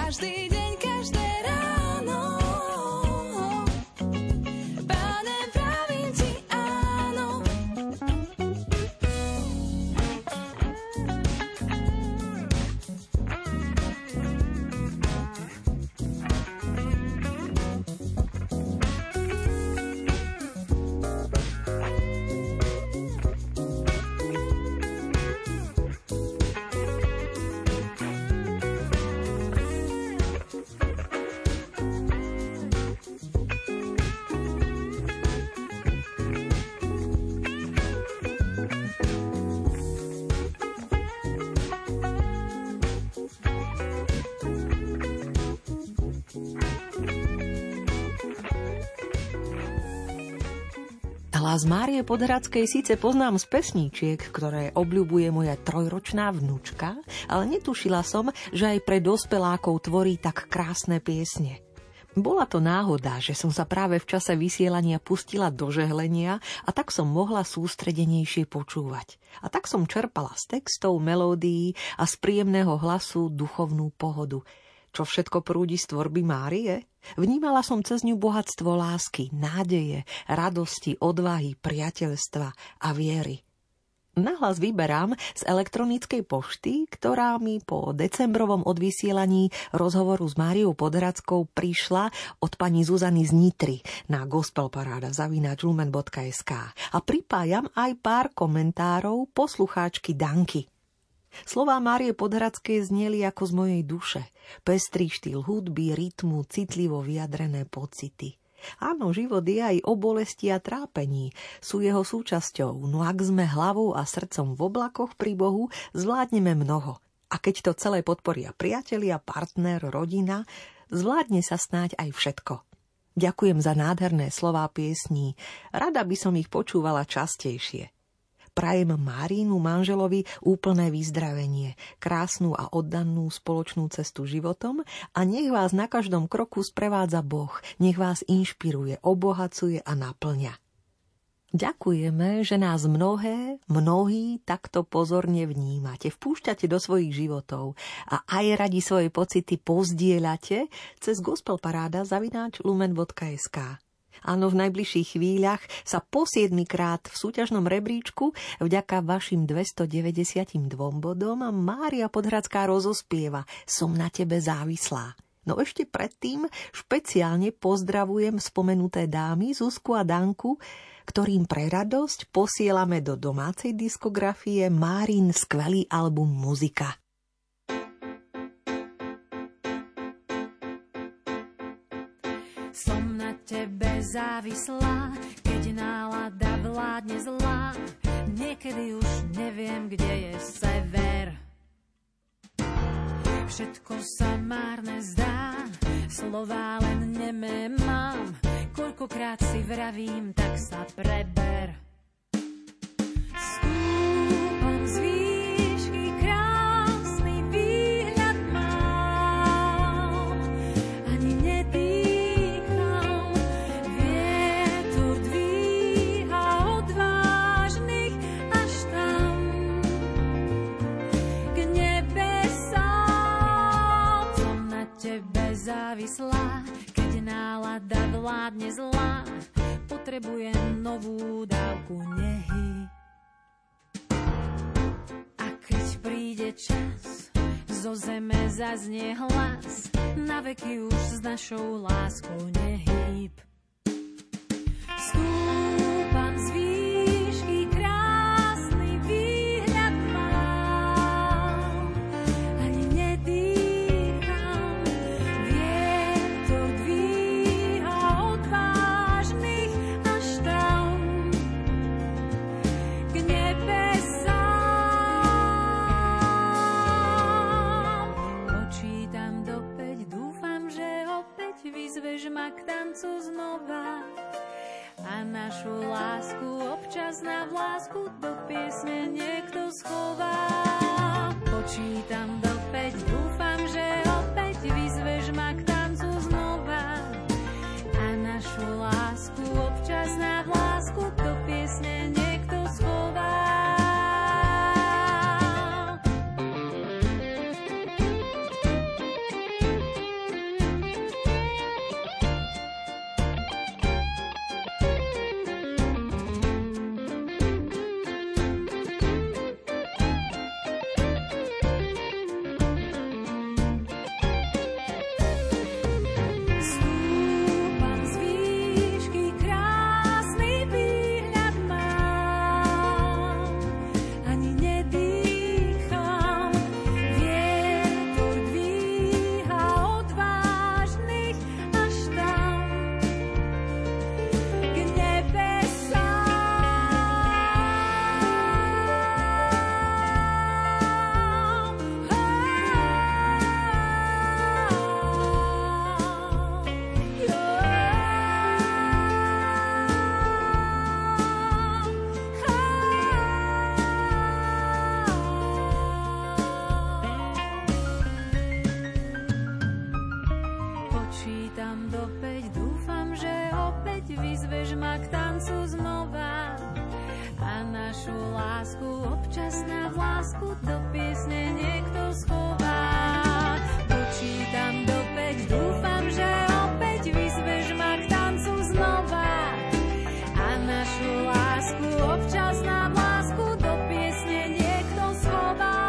každý deň, každé ráno. Páne, pravím ti áno. A z Márie Podhradskej síce poznám z pesníčiek, ktoré obľubuje moja trojročná vnúčka, ale netušila som, že aj pre dospelákov tvorí tak krásne piesne. Bola to náhoda, že som sa práve v čase vysielania pustila do žehlenia a tak som mohla sústredenejšie počúvať. A tak som čerpala z textov, melódií a z príjemného hlasu duchovnú pohodu. Čo všetko prúdi z tvorby Márie? Vnímala som cez ňu bohatstvo lásky, nádeje, radosti, odvahy, priateľstva a viery. Nahlas vyberám z elektronickej pošty, ktorá mi po decembrovom odvysielaní rozhovoru s Máriou Podhradskou prišla od pani Zuzany z Nitry na gospelparáda zavináč lumen bodka es ká a pripájam aj pár komentárov poslucháčky Danky. Slová Márie Podhradskej zneli ako z mojej duše. Pestrý štýl hudby, rytmu, citlivo vyjadrené pocity. Áno, život je aj o bolesti a trápení. Sú jeho súčasťou, no ak sme hlavou a srdcom v oblakoch pri Bohu, zvládneme mnoho. A keď to celé podporia priatelia, partner, rodina, zvládne sa snáď aj všetko. Ďakujem za nádherné slová piesní. Rada by som ich počúvala častejšie. Prajem Márínu manželovi úplné vyzdravenie, krásnu a oddannú spoločnú cestu životom a nech vás na každom kroku sprevádza Boh, nech vás inšpiruje, obohacuje a naplňa. Ďakujeme, že nás mnohé, mnohí takto pozorne vnímate, vpúšťate do svojich životov a aj radi svoje pocity pozdieľate cez gospelparáda zavináč lumen bodka es ká. Áno, v najbližších chvíľach sa po siedmikrát v súťažnom rebríčku vďaka vašim dvestodeväťdesiatdva bodom Mária Podhradská rozospieva Som na tebe závislá. No ešte predtým špeciálne pozdravujem spomenuté dámy Zuzku a Danku, ktorým pre radosť posielame do domácej diskografie Márin skvelý album Muzika. Som na tebe závislá, keď nálada vládne zlá, niekedy už neviem, kde je sever. Všetko sa márne zdá, slová len nemé mám, koľkokrát si vravím, tak sa preber. Stúpam z výšky, krásny výhľad mám, ani nedýcham. Závislá, keď nálada vládne zlá, potrebujem novú dávku nehy. A keď príde čas, zo zeme zaznie hlas, naveky už s našou láskou nehýb. Stúpam z výšky, krásny výhľad mám, ani nedýcham. Vyzveš ma k tancu znova a našu lásku občas na vlásku do piesne niekto schová. Počítam do päť, dúfam, že opäť vyzveš ma k tancu znova a našu lásku občas na vlásku do piesne niekto schová. počítam do päť, dúfam, že opäť vyzveš ma k tancu znova. A našu lásku občas na vlásku do piesne niekto schová. Počítam do päť, dúfam, že opäť vyzveš ma k tancu znova. A našu lásku občas na vlásku do piesne niekto schová.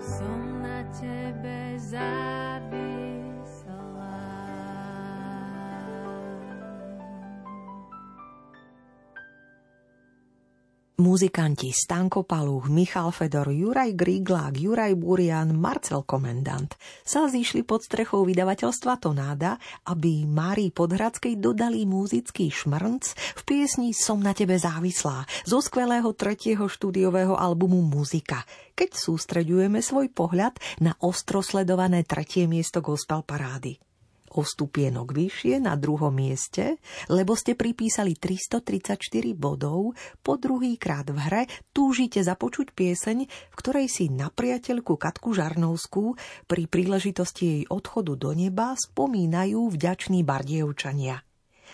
Som na tebe závislá. Muzikanti Stanko Paluch, Michal Fedor, Juraj Griglák, Juraj Burian, Marcel Komendant sa zišli pod strechou vydavateľstva Tonáda, aby Márii Podhradskej dodali múzický šmrnc v piesni Som na tebe závislá zo skvelého tretieho štúdiového albumu Muzika, keď sústreďujeme svoj pohľad na ostro sledované tretie miesto gospel parády. O stupienok vyššie na druhom mieste, lebo ste pripísali tristotridsaťštyri bodov, po druhý krát v hre túžite započuť pieseň, v ktorej si na priateľku Katku Žarnovskú pri príležitosti jej odchodu do neba spomínajú vďační Bardievčania.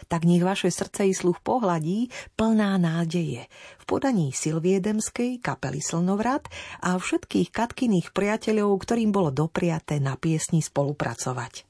Tak nech vaše srdce i sluch pohľadí plná nádeje v podaní Silvie Demskej, kapely Slnovrát a všetkých Katkyných priateľov, ktorým bolo dopriaté na piesni spolupracovať.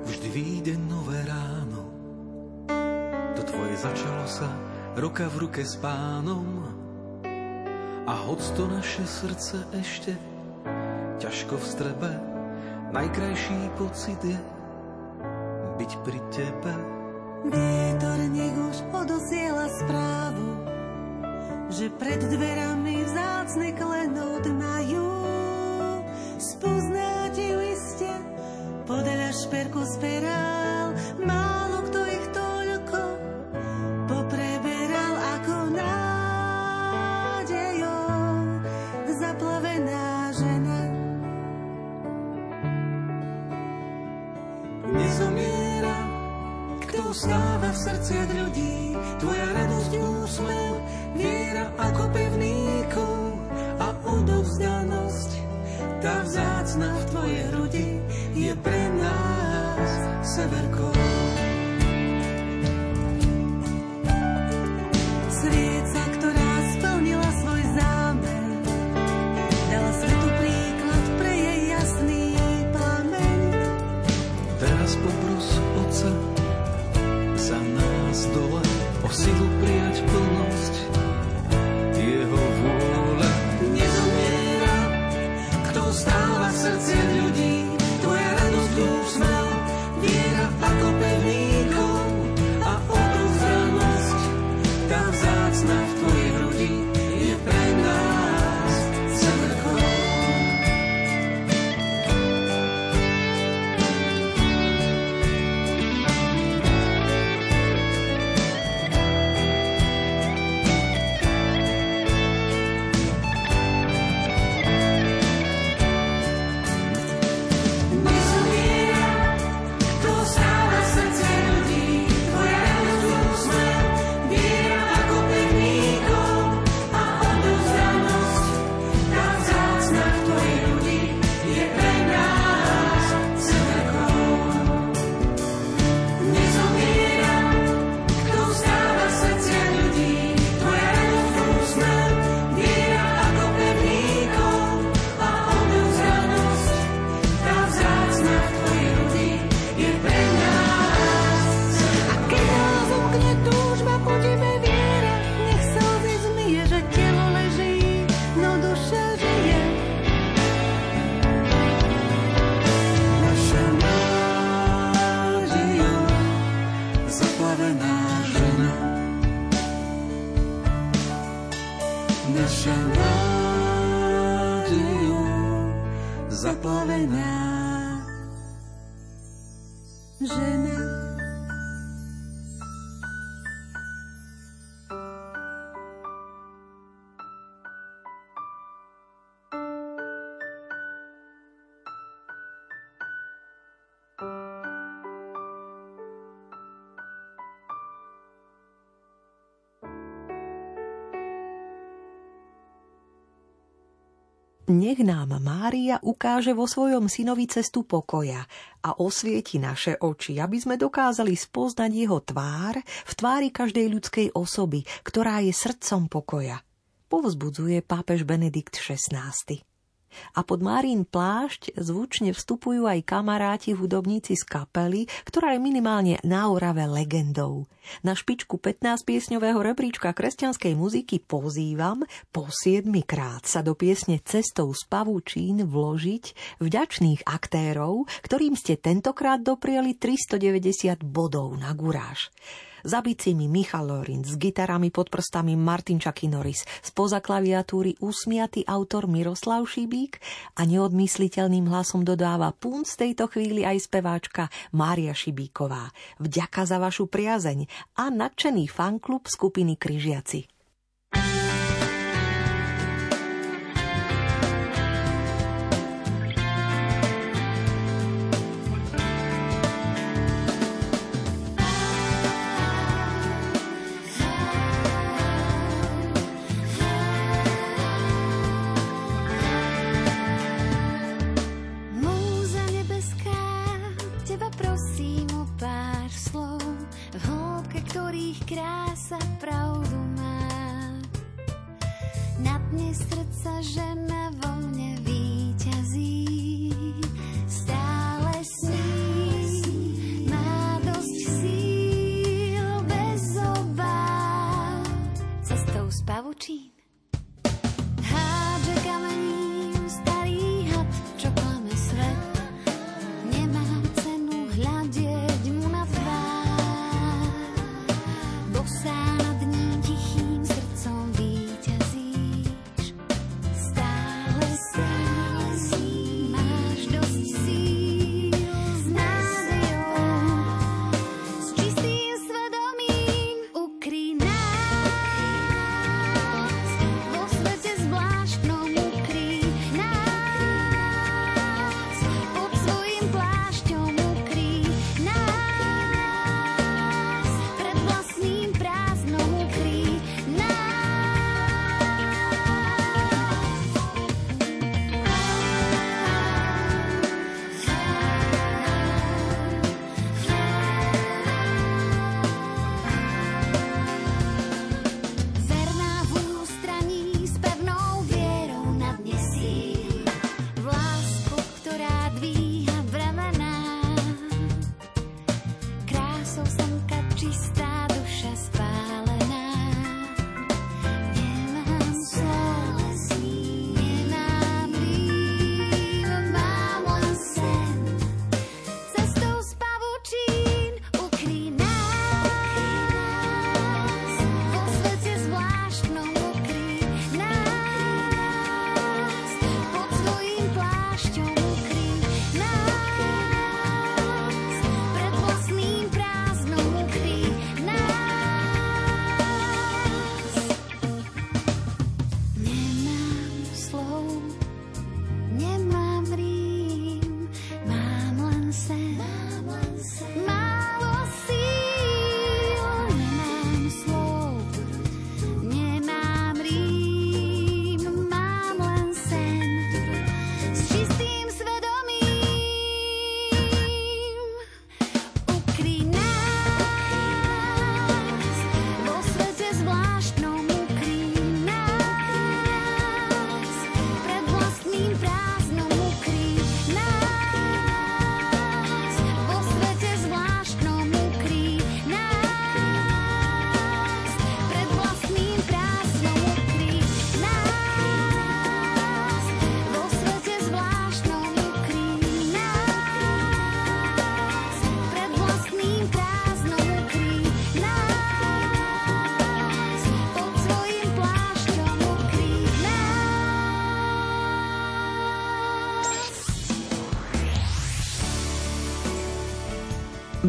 Vždy vyjde nové ráno, to tvoje začalo sa ruka v ruke s pánom. A hoď to naše srdce ešte ťažko vstrebe, najkrajší pocit je byť pri tebe. Vietorník už odosiela správu, že pred dverami vzácny klenot majú. Spoznáte ju iste podľa šperku z perál, málo kto ich toľko popreberal ako nádejou zaplavená žena. Nezomiera, kto ustáva v srdciach ľudí, tvoja radosť, úsmev, viera ako pevný kov a odovzdanosť, tá vzácna v tvojej hrudi je pre nás severkou. Svieca, ktorá splnila svoj zámer, dala svetu príklad pre jej jasný plameň. Teraz popros Otca za nás dole o silu prijať plnosť jeho vôle. Nezomiera, kto stáva v srdci ľudí, tvoja radosť, úsmev, viera ako pevný kov a odovzdanosť, tá vzácna v tvojej hrudi je pre nás cennkou. Nech nám Mária ukáže vo svojom synovi cestu pokoja a osvieti naše oči, aby sme dokázali spoznať jeho tvár v tvári každej ľudskej osoby, ktorá je srdcom pokoja, povzbudzuje pápež Benedikt šestnásty. A pod Márin plášť zvučne vstupujú aj kamaráti hudobníci z kapely, ktorá je minimálne na Orave legendou. Na špičku pätnásťpiesňového rebríčka kresťanskej muziky Pozývam po siedmikrát sa do piesne Cestou z pavúčín vložiť vďačných aktérov, ktorým ste tentokrát doprieli tristodeväťdesiat bodov na guráž. Za bicími Michal Lorin, s gitarami pod prstami Martin Čakinoris, spoza klaviatúry usmiatý autor Miroslav Šibík a neodmysliteľným hlasom dodáva punc tejto chvíli aj speváčka Mária Šibíková. Vďaka za vašu priazeň a nadšený fanklub skupiny Krížiaci.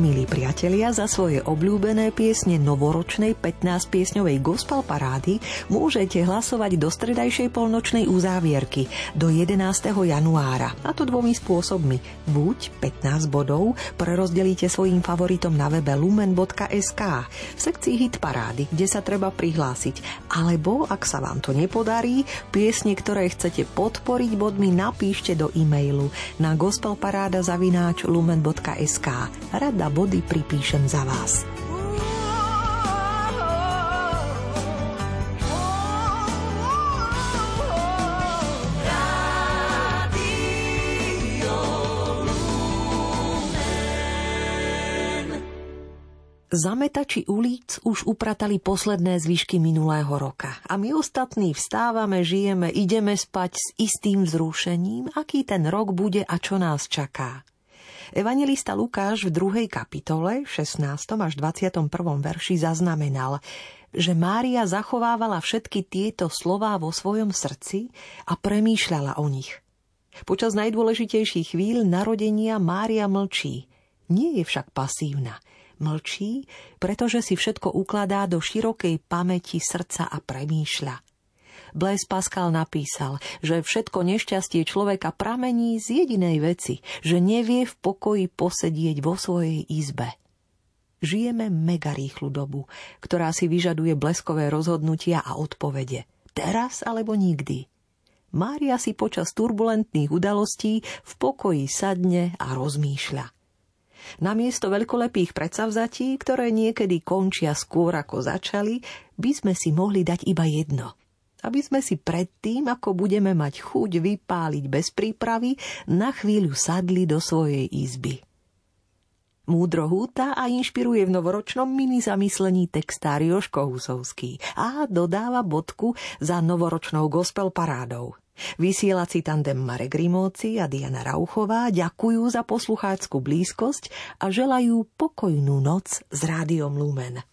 milí priatelia, za svoje obľúbené piesne novoročnej pätnásťpiesňovej gospel parády môžete hlasovať do stredajšej polnočnej uzávierky do jedenásteho januára. A to dvomi spôsobmi. Buď pätnásť bodov prerozdelíte svojim favoritom na webe lumen bodka es ká v sekcii hit parády, kde sa treba prihlásiť. Alebo, ak sa vám to nepodarí, piesne, ktoré chcete podporiť bodmi, napíšte do e-mailu na gospelparáda zavináč lumen bodka es ká. Rada body pripíšem za vás. Zametači ulic už upratali posledné zvyšky minulého roka. A my ostatní vstávame, žijeme, ideme spať s istým vzrušením, aký ten rok bude a čo nás čaká. Evanjelista Lukáš v druhej kapitole, šestnástom až dvadsiatom prvom verši zaznamenal, že Mária zachovávala všetky tieto slová vo svojom srdci a premýšľala o nich. Počas najdôležitejších chvíľ narodenia Mária mlčí. Nie je však pasívna. Mlčí, pretože si všetko ukladá do širokej pamäti srdca a premýšľa. Blaise Pascal napísal, že všetko nešťastie človeka pramení z jedinej veci, že nevie v pokoji posedieť vo svojej izbe. Žijeme mega rýchlu dobu, ktorá si vyžaduje bleskové rozhodnutia a odpovede. Teraz alebo nikdy. Mária si počas turbulentných udalostí v pokoji sadne a rozmýšľa. Namiesto veľkolepých predsavzatí, ktoré niekedy končia skôr ako začali, by sme si mohli dať iba jedno. Aby sme si predtým, ako budeme mať chuť vypáliť bez prípravy, na chvíľu sadli do svojej izby. Múdro húta a inšpiruje v novoročnom minizamyslení textár Jožko Husovský a dodáva bodku za novoročnou gospel parádou. Vysielací tandem Marek Rimóci a Diana Rauchová ďakujú za posluchácku blízkosť a želajú pokojnú noc s Rádiom Lumen.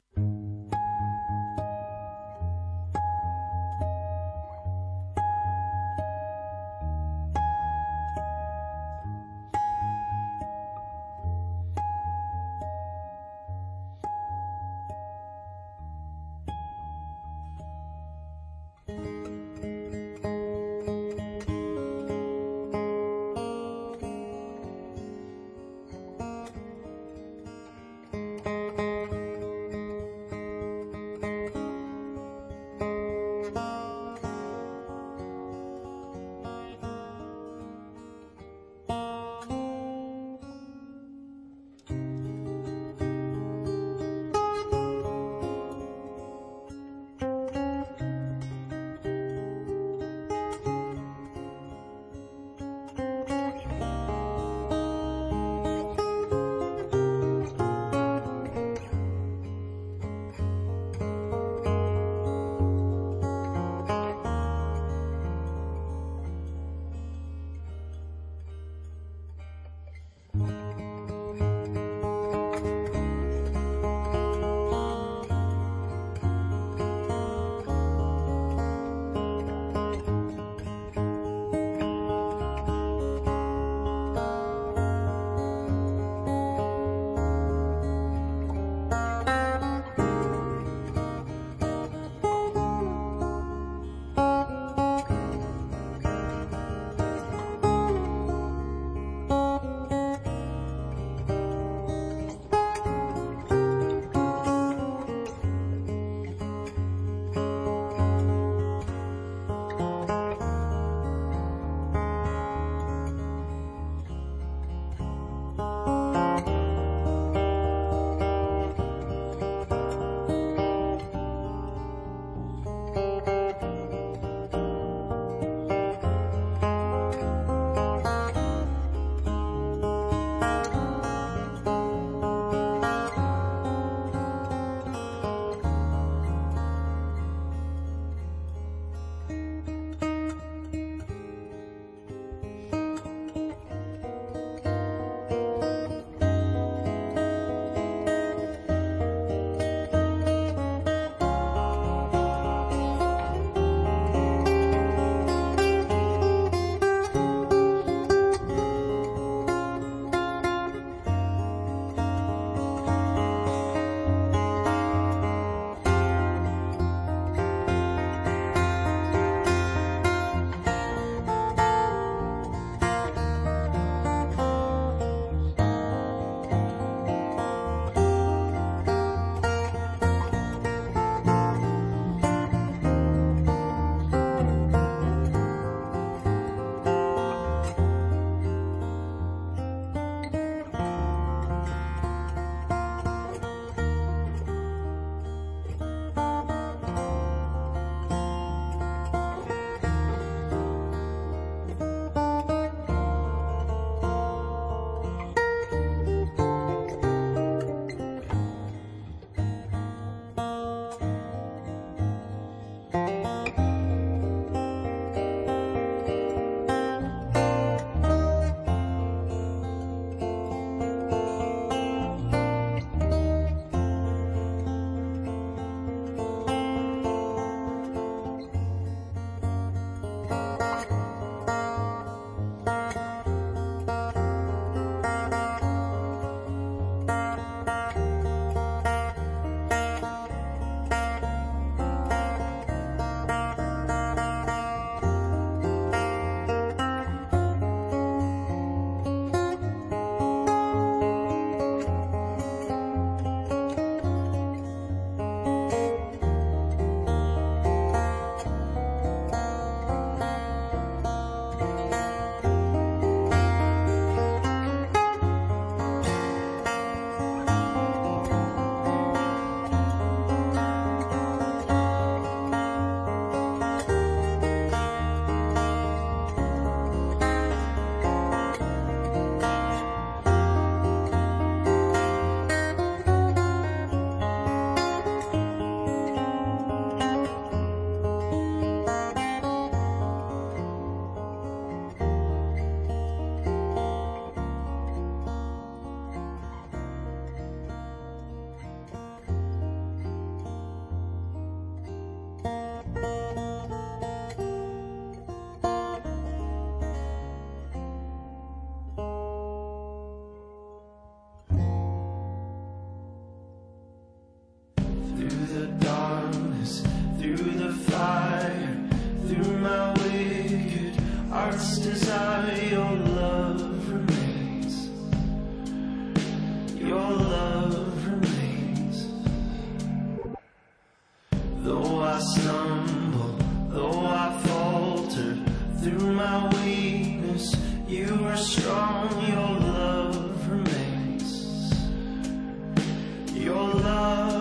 I stumble, though I falter, through my weakness, you are strong, your love remains, your love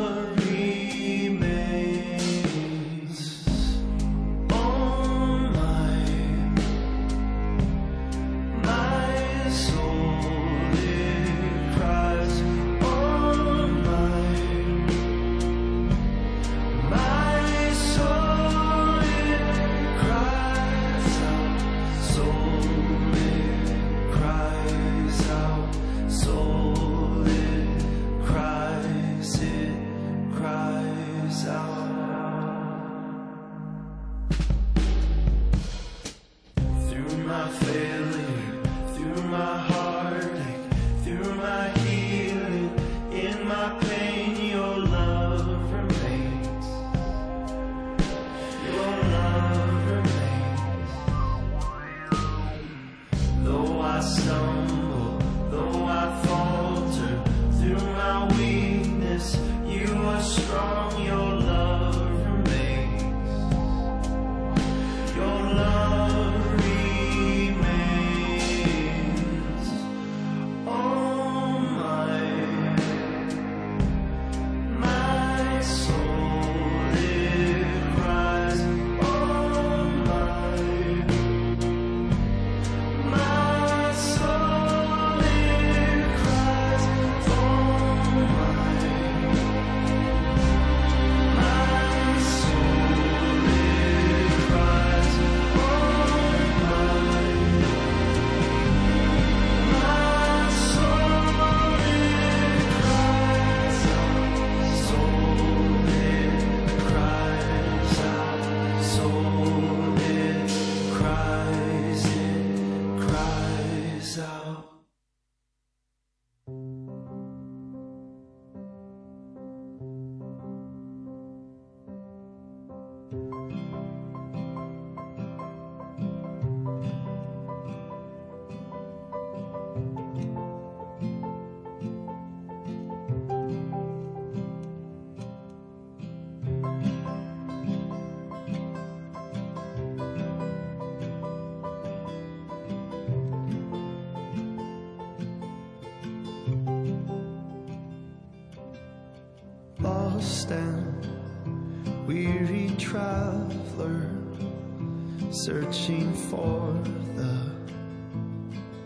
searching for the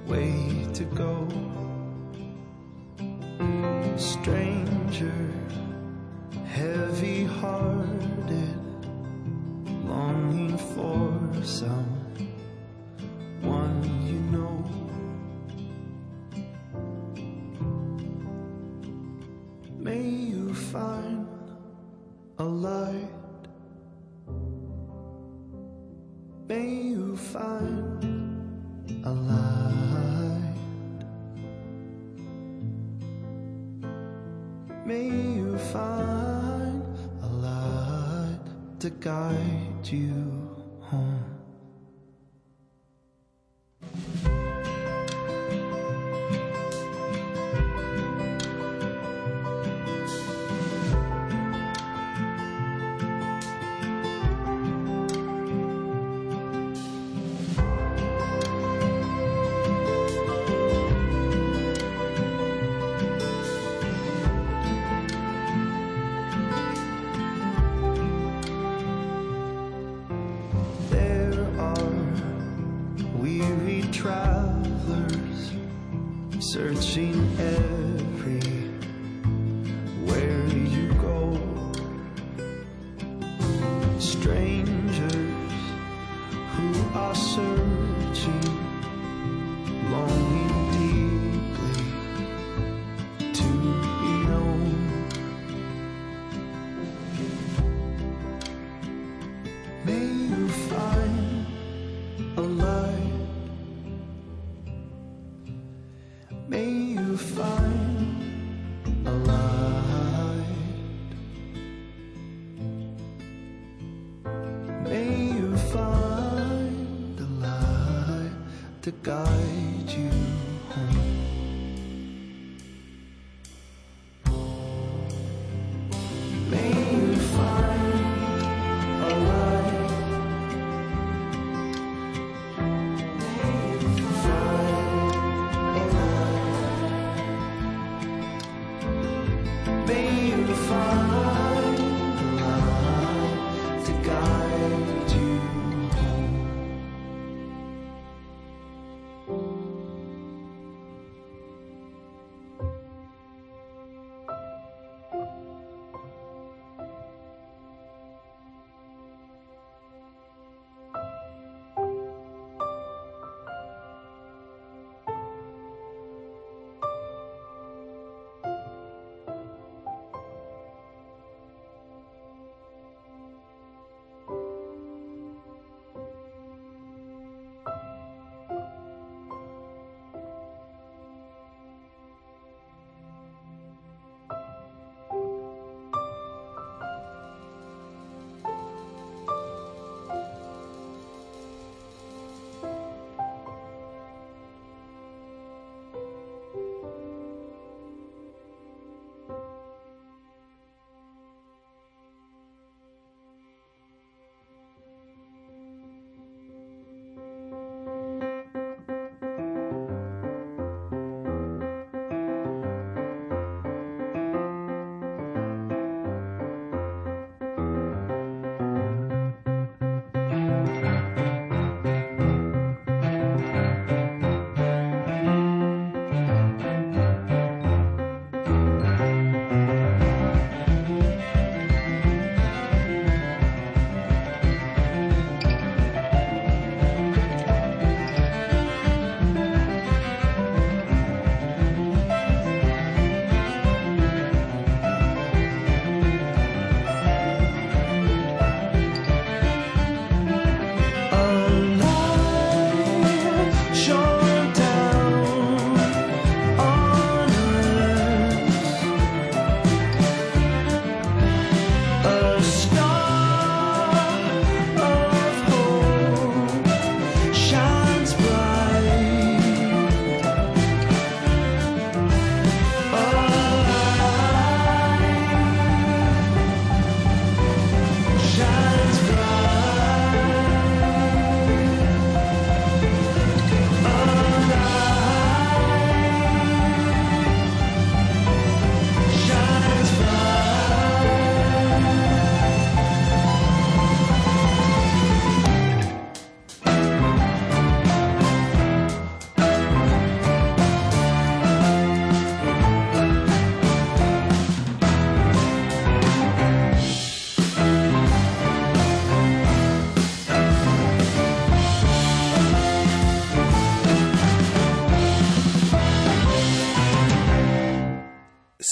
way to go, stranger, heavy-hearted, longing for someone you know. May you find a light, may you find a light, may you find a light to guide you home. May you find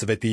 svätý